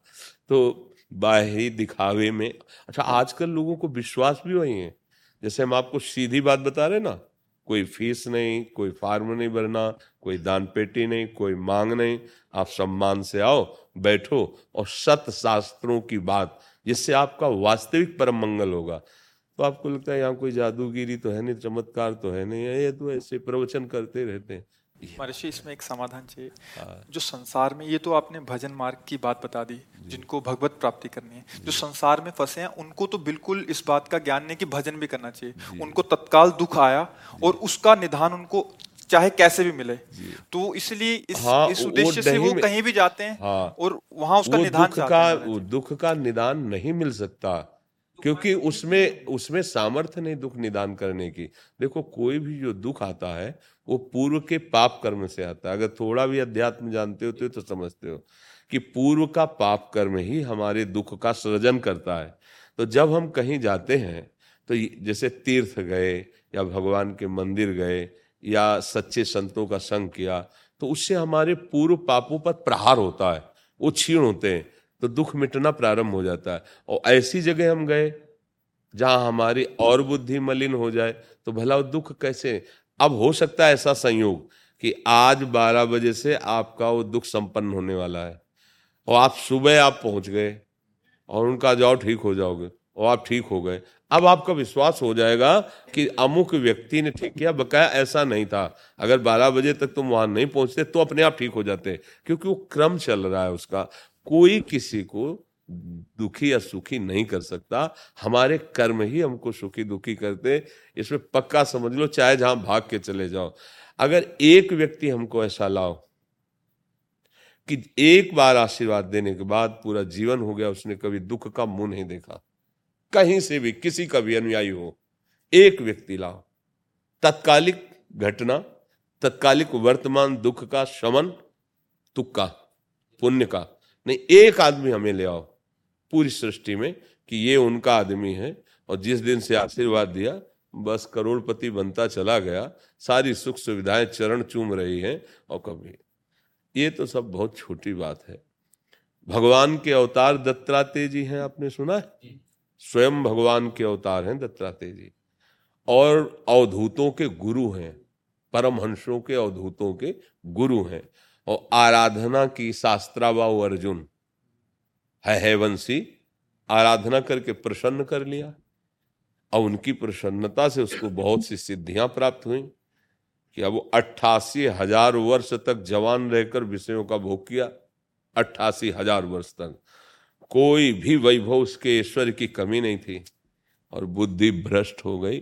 तो बाहरी दिखावे में। अच्छा, आजकल लोगों को विश्वास भी वही है। जैसे हम आपको सीधी बात बता रहे ना, कोई फीस नहीं, कोई फार्म नहीं भरना, कोई दान पेटी नहीं, कोई मांग नहीं। आप सम्मान से आओ, बैठो और सत शास्त्रों की बात, जिससे आपका वास्तविक परम मंगल होगा। तो आपको लगता है यहाँ कोई जादूगिरी तो है नहीं, चमत्कार तो है नहीं, ये तो ऐसे प्रवचन करते रहते हैं। महर्षि, इसमें एक समाधान चाहिए जो संसार में, ये तो आपने भजन मार्ग की बात बता दी जिनको भगवत प्राप्ति करनी है। जो संसार में फंसे हैं उनको तो बिल्कुल इस बात का ज्ञान नहीं कि भजन भी करना चाहिए। उनको तत्काल दुख आया और उसका निदान उनको चाहे कैसे भी मिले। तो इसलिए इस उद्देश्य से वो कहीं भी जाते हैं और वहां उसका निदान, दुख का निदान नहीं मिल सकता। क्योंकि उसमें सामर्थ्य नहीं दुख निदान करने की। देखो कोई भी जो दुख आता है वो पूर्व के पाप कर्म से आता है। अगर थोड़ा भी अध्यात्म जानते हो तो समझते हो कि पूर्व का पाप कर्म ही हमारे दुख का सृजन करता है। तो जब हम कहीं जाते हैं तो जैसे तीर्थ गए या भगवान के मंदिर गए या सच्चे संतों का संग किया तो उससे हमारे पूर्व पापों पर प्रहार होता है, वो क्षीण होते हैं तो दुख मिटना प्रारंभ हो जाता है। और ऐसी जगह हम गए जहाँ हमारी और बुद्धि मलिन हो जाए तो भला वो दुख कैसे। अब हो सकता है ऐसा संयोग कि आज 12 बजे से आपका वो दुख संपन्न होने वाला है और आप सुबह आप पहुँच गए और उनका जाओ ठीक हो जाओगे और आप ठीक हो गए। अब आपका विश्वास हो जाएगा कि अमुक व्यक्ति ने ठीक किया, बकाया ऐसा नहीं था। अगर 12 बजे तक तुम वहाँ नहीं पहुँचते तो अपने आप ठीक हो जाते, क्योंकि वो क्रम चल रहा है उसका। कोई किसी को दुखी या सुखी नहीं कर सकता, हमारे कर्म ही हमको सुखी दुखी करते, इसमें पक्का समझ लो, चाहे जहां भाग के चले जाओ। अगर एक व्यक्ति हमको ऐसा लाओ कि एक बार आशीर्वाद देने के बाद पूरा जीवन हो गया, उसने कभी दुख का मुंह नहीं देखा, कहीं से भी किसी का भी अनुयायी हो, एक व्यक्ति लाओ, तत्कालिक घटना, तत्कालिक वर्तमान दुख का शमन, तुक्का पुण्य का नहीं, एक आदमी हमें ले आओ पूरी सृष्टि में कि ये उनका आदमी है और जिस दिन से आशीर्वाद दिया बस करोड़पति बनता चला गया, सारी सुख सुविधाएं चरण चूम रही हैं। और कभी ये तो सब बहुत छोटी बात है। भगवान के अवतार दत्तात्रेय जी हैं, आपने सुना है, स्वयं भगवान के अवतार हैं दत्तात्रेय जी, और अवधूतों के गुरु हैं, परमहंसों के अवधूतों के गुरु हैं। और आराधना की शास्त्राबाहु अर्जुन है वंशी, आराधना करके प्रसन्न कर लिया और उनकी प्रसन्नता से उसको बहुत सी सिद्धियां प्राप्त हुई कि अब वो 88,000 वर्ष तक जवान रहकर विषयों का भोग किया। 88,000 वर्ष तक कोई भी वैभव उसके ईश्वर की कमी नहीं थी, और बुद्धि भ्रष्ट हो गई,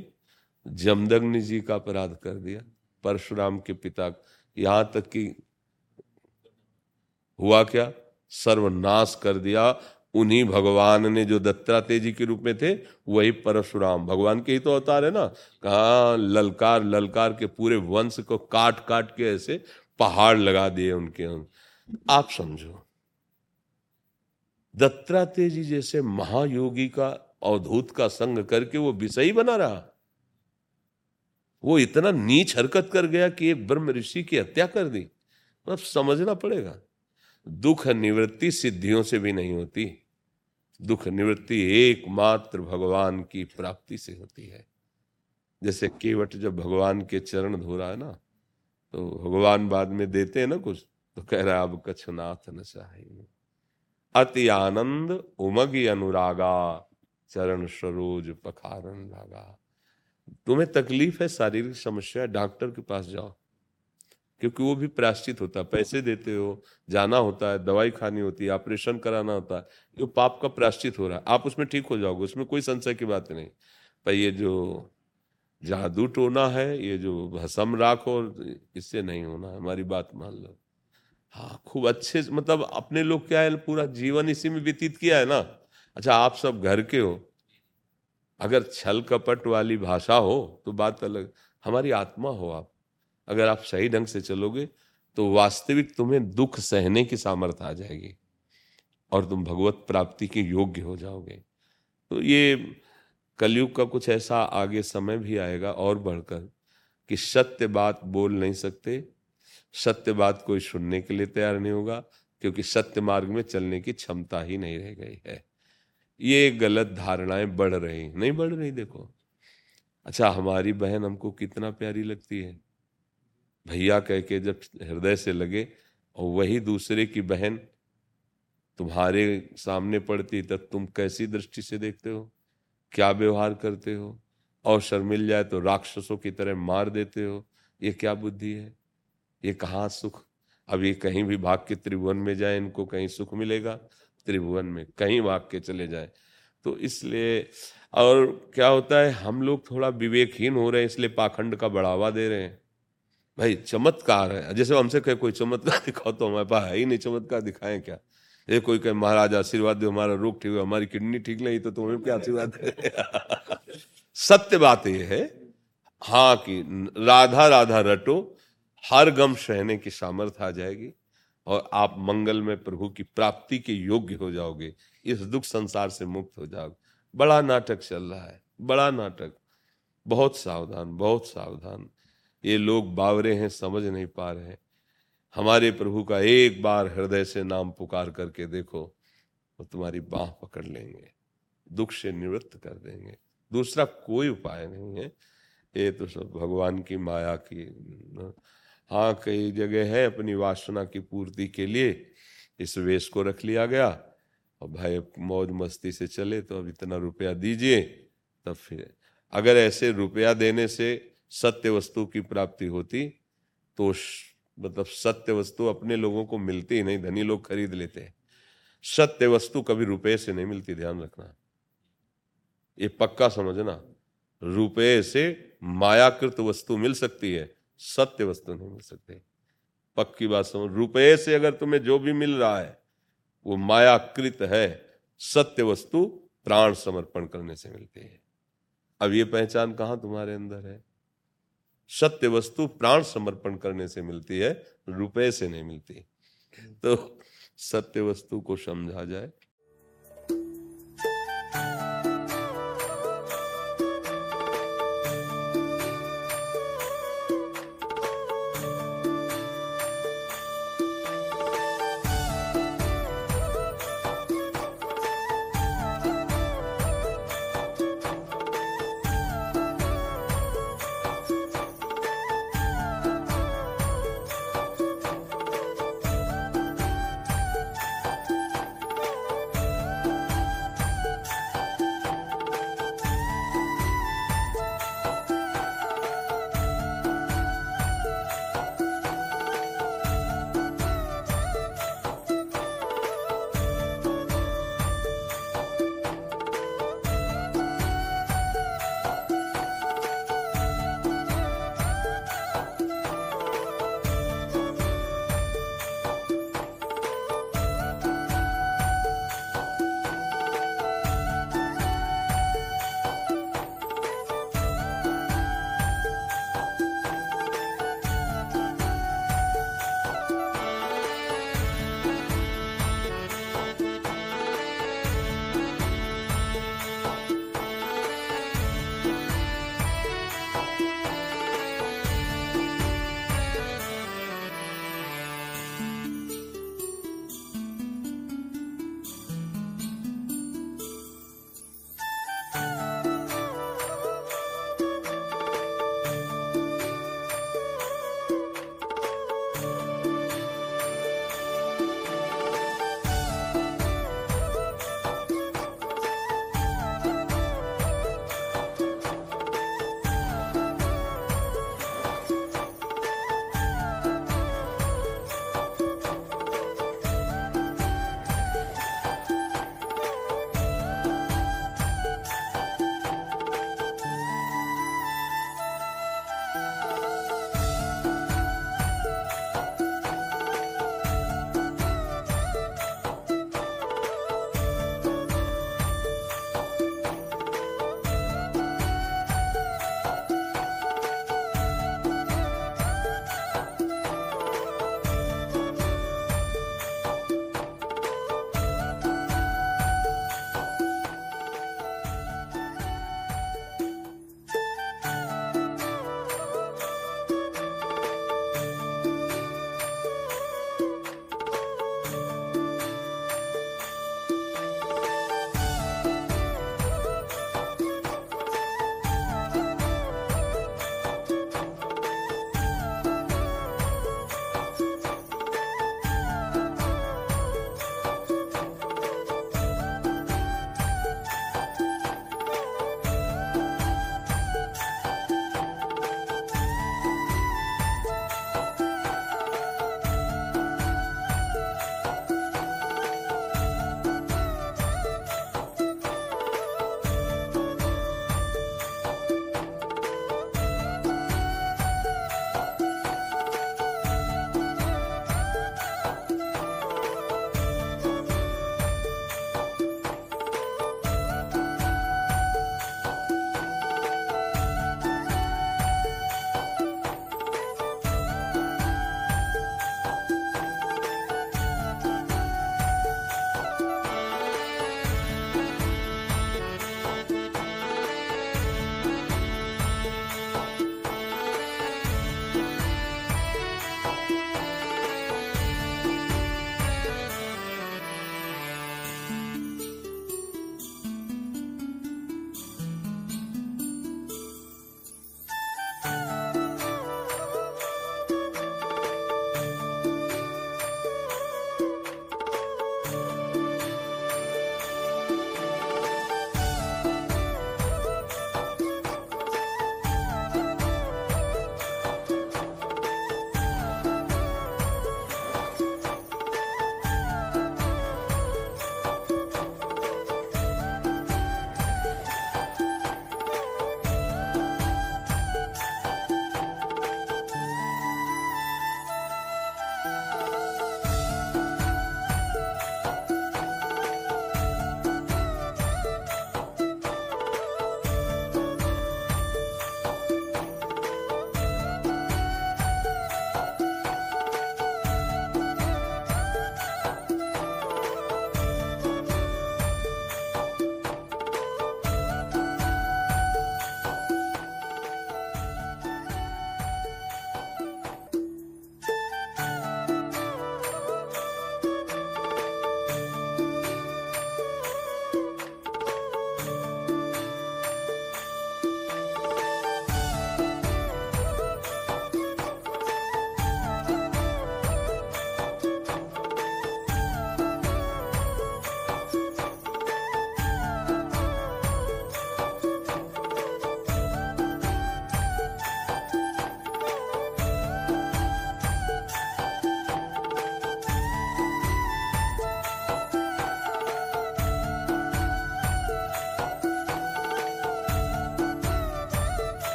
जमदग्नि जी का अपराध कर दिया, परशुराम के पिता। यहाँ तक कि हुआ क्या, सर्वनाश कर दिया। उन्हीं भगवान ने जो दत्तात्रेय जी के रूप में थे, वही परशुराम भगवान के ही तो अवतार है ना, कहाँ ललकार ललकार के पूरे वंश को काट काट के ऐसे पहाड़ लगा दिए उनके। आप समझो दत्तात्रेय जी जैसे महायोगी का अवधूत का संग करके वो विषयी बना रहा, वो इतना नीच हरकत कर गया कि एक ब्रह्म ऋषि की हत्या कर दी। अब समझना पड़ेगा दुख निवृत्ति सिद्धियों से भी नहीं होती, दुख निवृत्ति एकमात्र भगवान की प्राप्ति से होती है। जैसे केवट जब भगवान के चरण धो रहा है ना, तो भगवान बाद में देते हैं ना कुछ, तो कह रहा है अब कछुनाथ न चाहिए, अति आनंद उमगी अनुरागा, चरण सरोज पखारन लागा। तुम्हें तकलीफ है, शारीरिक समस्या है, डॉक्टर के पास जाओ, क्योंकि वो भी प्रायश्चित होता है, पैसे देते हो, जाना होता है, दवाई खानी होती है, ऑपरेशन कराना होता है, जो पाप का प्रायश्चित हो रहा है। आप उसमें ठीक हो जाओगे, उसमें कोई संशय की बात नहीं। पर ये जो जादू टोना है, ये जो भस्म राख हो, इससे नहीं होना, हमारी बात मान लो। हाँ, खूब अच्छे, मतलब अपने लोग क्या है, पूरा जीवन इसी में व्यतीत किया है ना। अच्छा, आप सब घर के हो, अगर छल कपट वाली भाषा हो तो बात अलग, हमारी आत्मा हो आप, अगर आप सही ढंग से चलोगे तो वास्तविक तुम्हें दुख सहने की सामर्थ्य आ जाएगी और तुम भगवत प्राप्ति के योग्य हो जाओगे। तो ये कलयुग का कुछ ऐसा आगे समय भी आएगा और बढ़कर कि सत्य बात बोल नहीं सकते, सत्य बात कोई सुनने के लिए तैयार नहीं होगा, क्योंकि सत्य मार्ग में चलने की क्षमता ही नहीं रह गई है। ये गलत धारणाएं बढ़ रही, नहीं बढ़ रही। देखो अच्छा, हमारी बहन हमको कितना प्यारी लगती है, भैया कह के जब हृदय से लगे, और वही दूसरे की बहन तुम्हारे सामने पड़ती तब तुम कैसी दृष्टि से देखते हो, क्या व्यवहार करते हो, अवसर मिल जाए तो राक्षसों की तरह मार देते हो। ये क्या बुद्धि है, ये कहाँ सुख। अब ये कहीं भी भाग के त्रिभुवन में जाए, इनको कहीं सुख मिलेगा त्रिभुवन में, कहीं भाग के चले जाए तो। इसलिए और क्या होता है, हम लोग थोड़ा विवेकहीन हो रहे हैं, इसलिए पाखंड का बढ़ावा दे रहे हैं। भाई चमत्कार है, जैसे हमसे कहे कोई चमत्कार दिखाओ तो हमारे पास है ही नहीं, चमत्कार दिखाएं क्या। ये कोई कहे महाराज आशीर्वाद दो हमारा रोग ठीक हो, हमारी किडनी ठीक नहीं तो तुम्हें क्या आशीर्वाद है। सत्य बात यह है हाँ कि राधा राधा रटो, हर गम सहने की सामर्थ्य आ जाएगी और आप मंगल में प्रभु की प्राप्ति के योग्य हो जाओगे, इस दुख संसार से मुक्त हो जाओगे। बड़ा नाटक चल रहा है, बड़ा नाटक, बहुत सावधान, बहुत सावधान। ये लोग बावरे हैं, समझ नहीं पा रहे हैं। हमारे प्रभु का एक बार हृदय से नाम पुकार करके देखो वो तुम्हारी बाँह पकड़ लेंगे, दुख से निवृत्त कर देंगे, दूसरा कोई उपाय नहीं है। ये तो सब भगवान की माया की। हाँ कई जगह है अपनी वासना की पूर्ति के लिए इस वेश को रख लिया गया और भाई मौज मस्ती से चले तो अब इतना रुपया दीजिए तब फिर। अगर ऐसे रुपया देने से सत्य वस्तु की प्राप्ति होती तो मतलब सत्य वस्तु अपने लोगों को मिलती ही नहीं, धनी लोग खरीद लेते हैं। सत्य वस्तु कभी रुपये से नहीं मिलती, ध्यान रखना, ये पक्का समझना। रुपये से मायाकृत वस्तु मिल सकती है, सत्य वस्तु नहीं मिल सकती, पक्की बात समझ। रुपये से अगर तुम्हें जो भी मिल रहा है वो मायाकृत है, सत्य वस्तु प्राण समर्पण करने से मिलती है। अब ये पहचान कहाँ तुम्हारे अंदर है? सत्य वस्तु प्राण समर्पण करने से मिलती है, रुपये से नहीं मिलती। तो सत्य वस्तु को समझा जाए।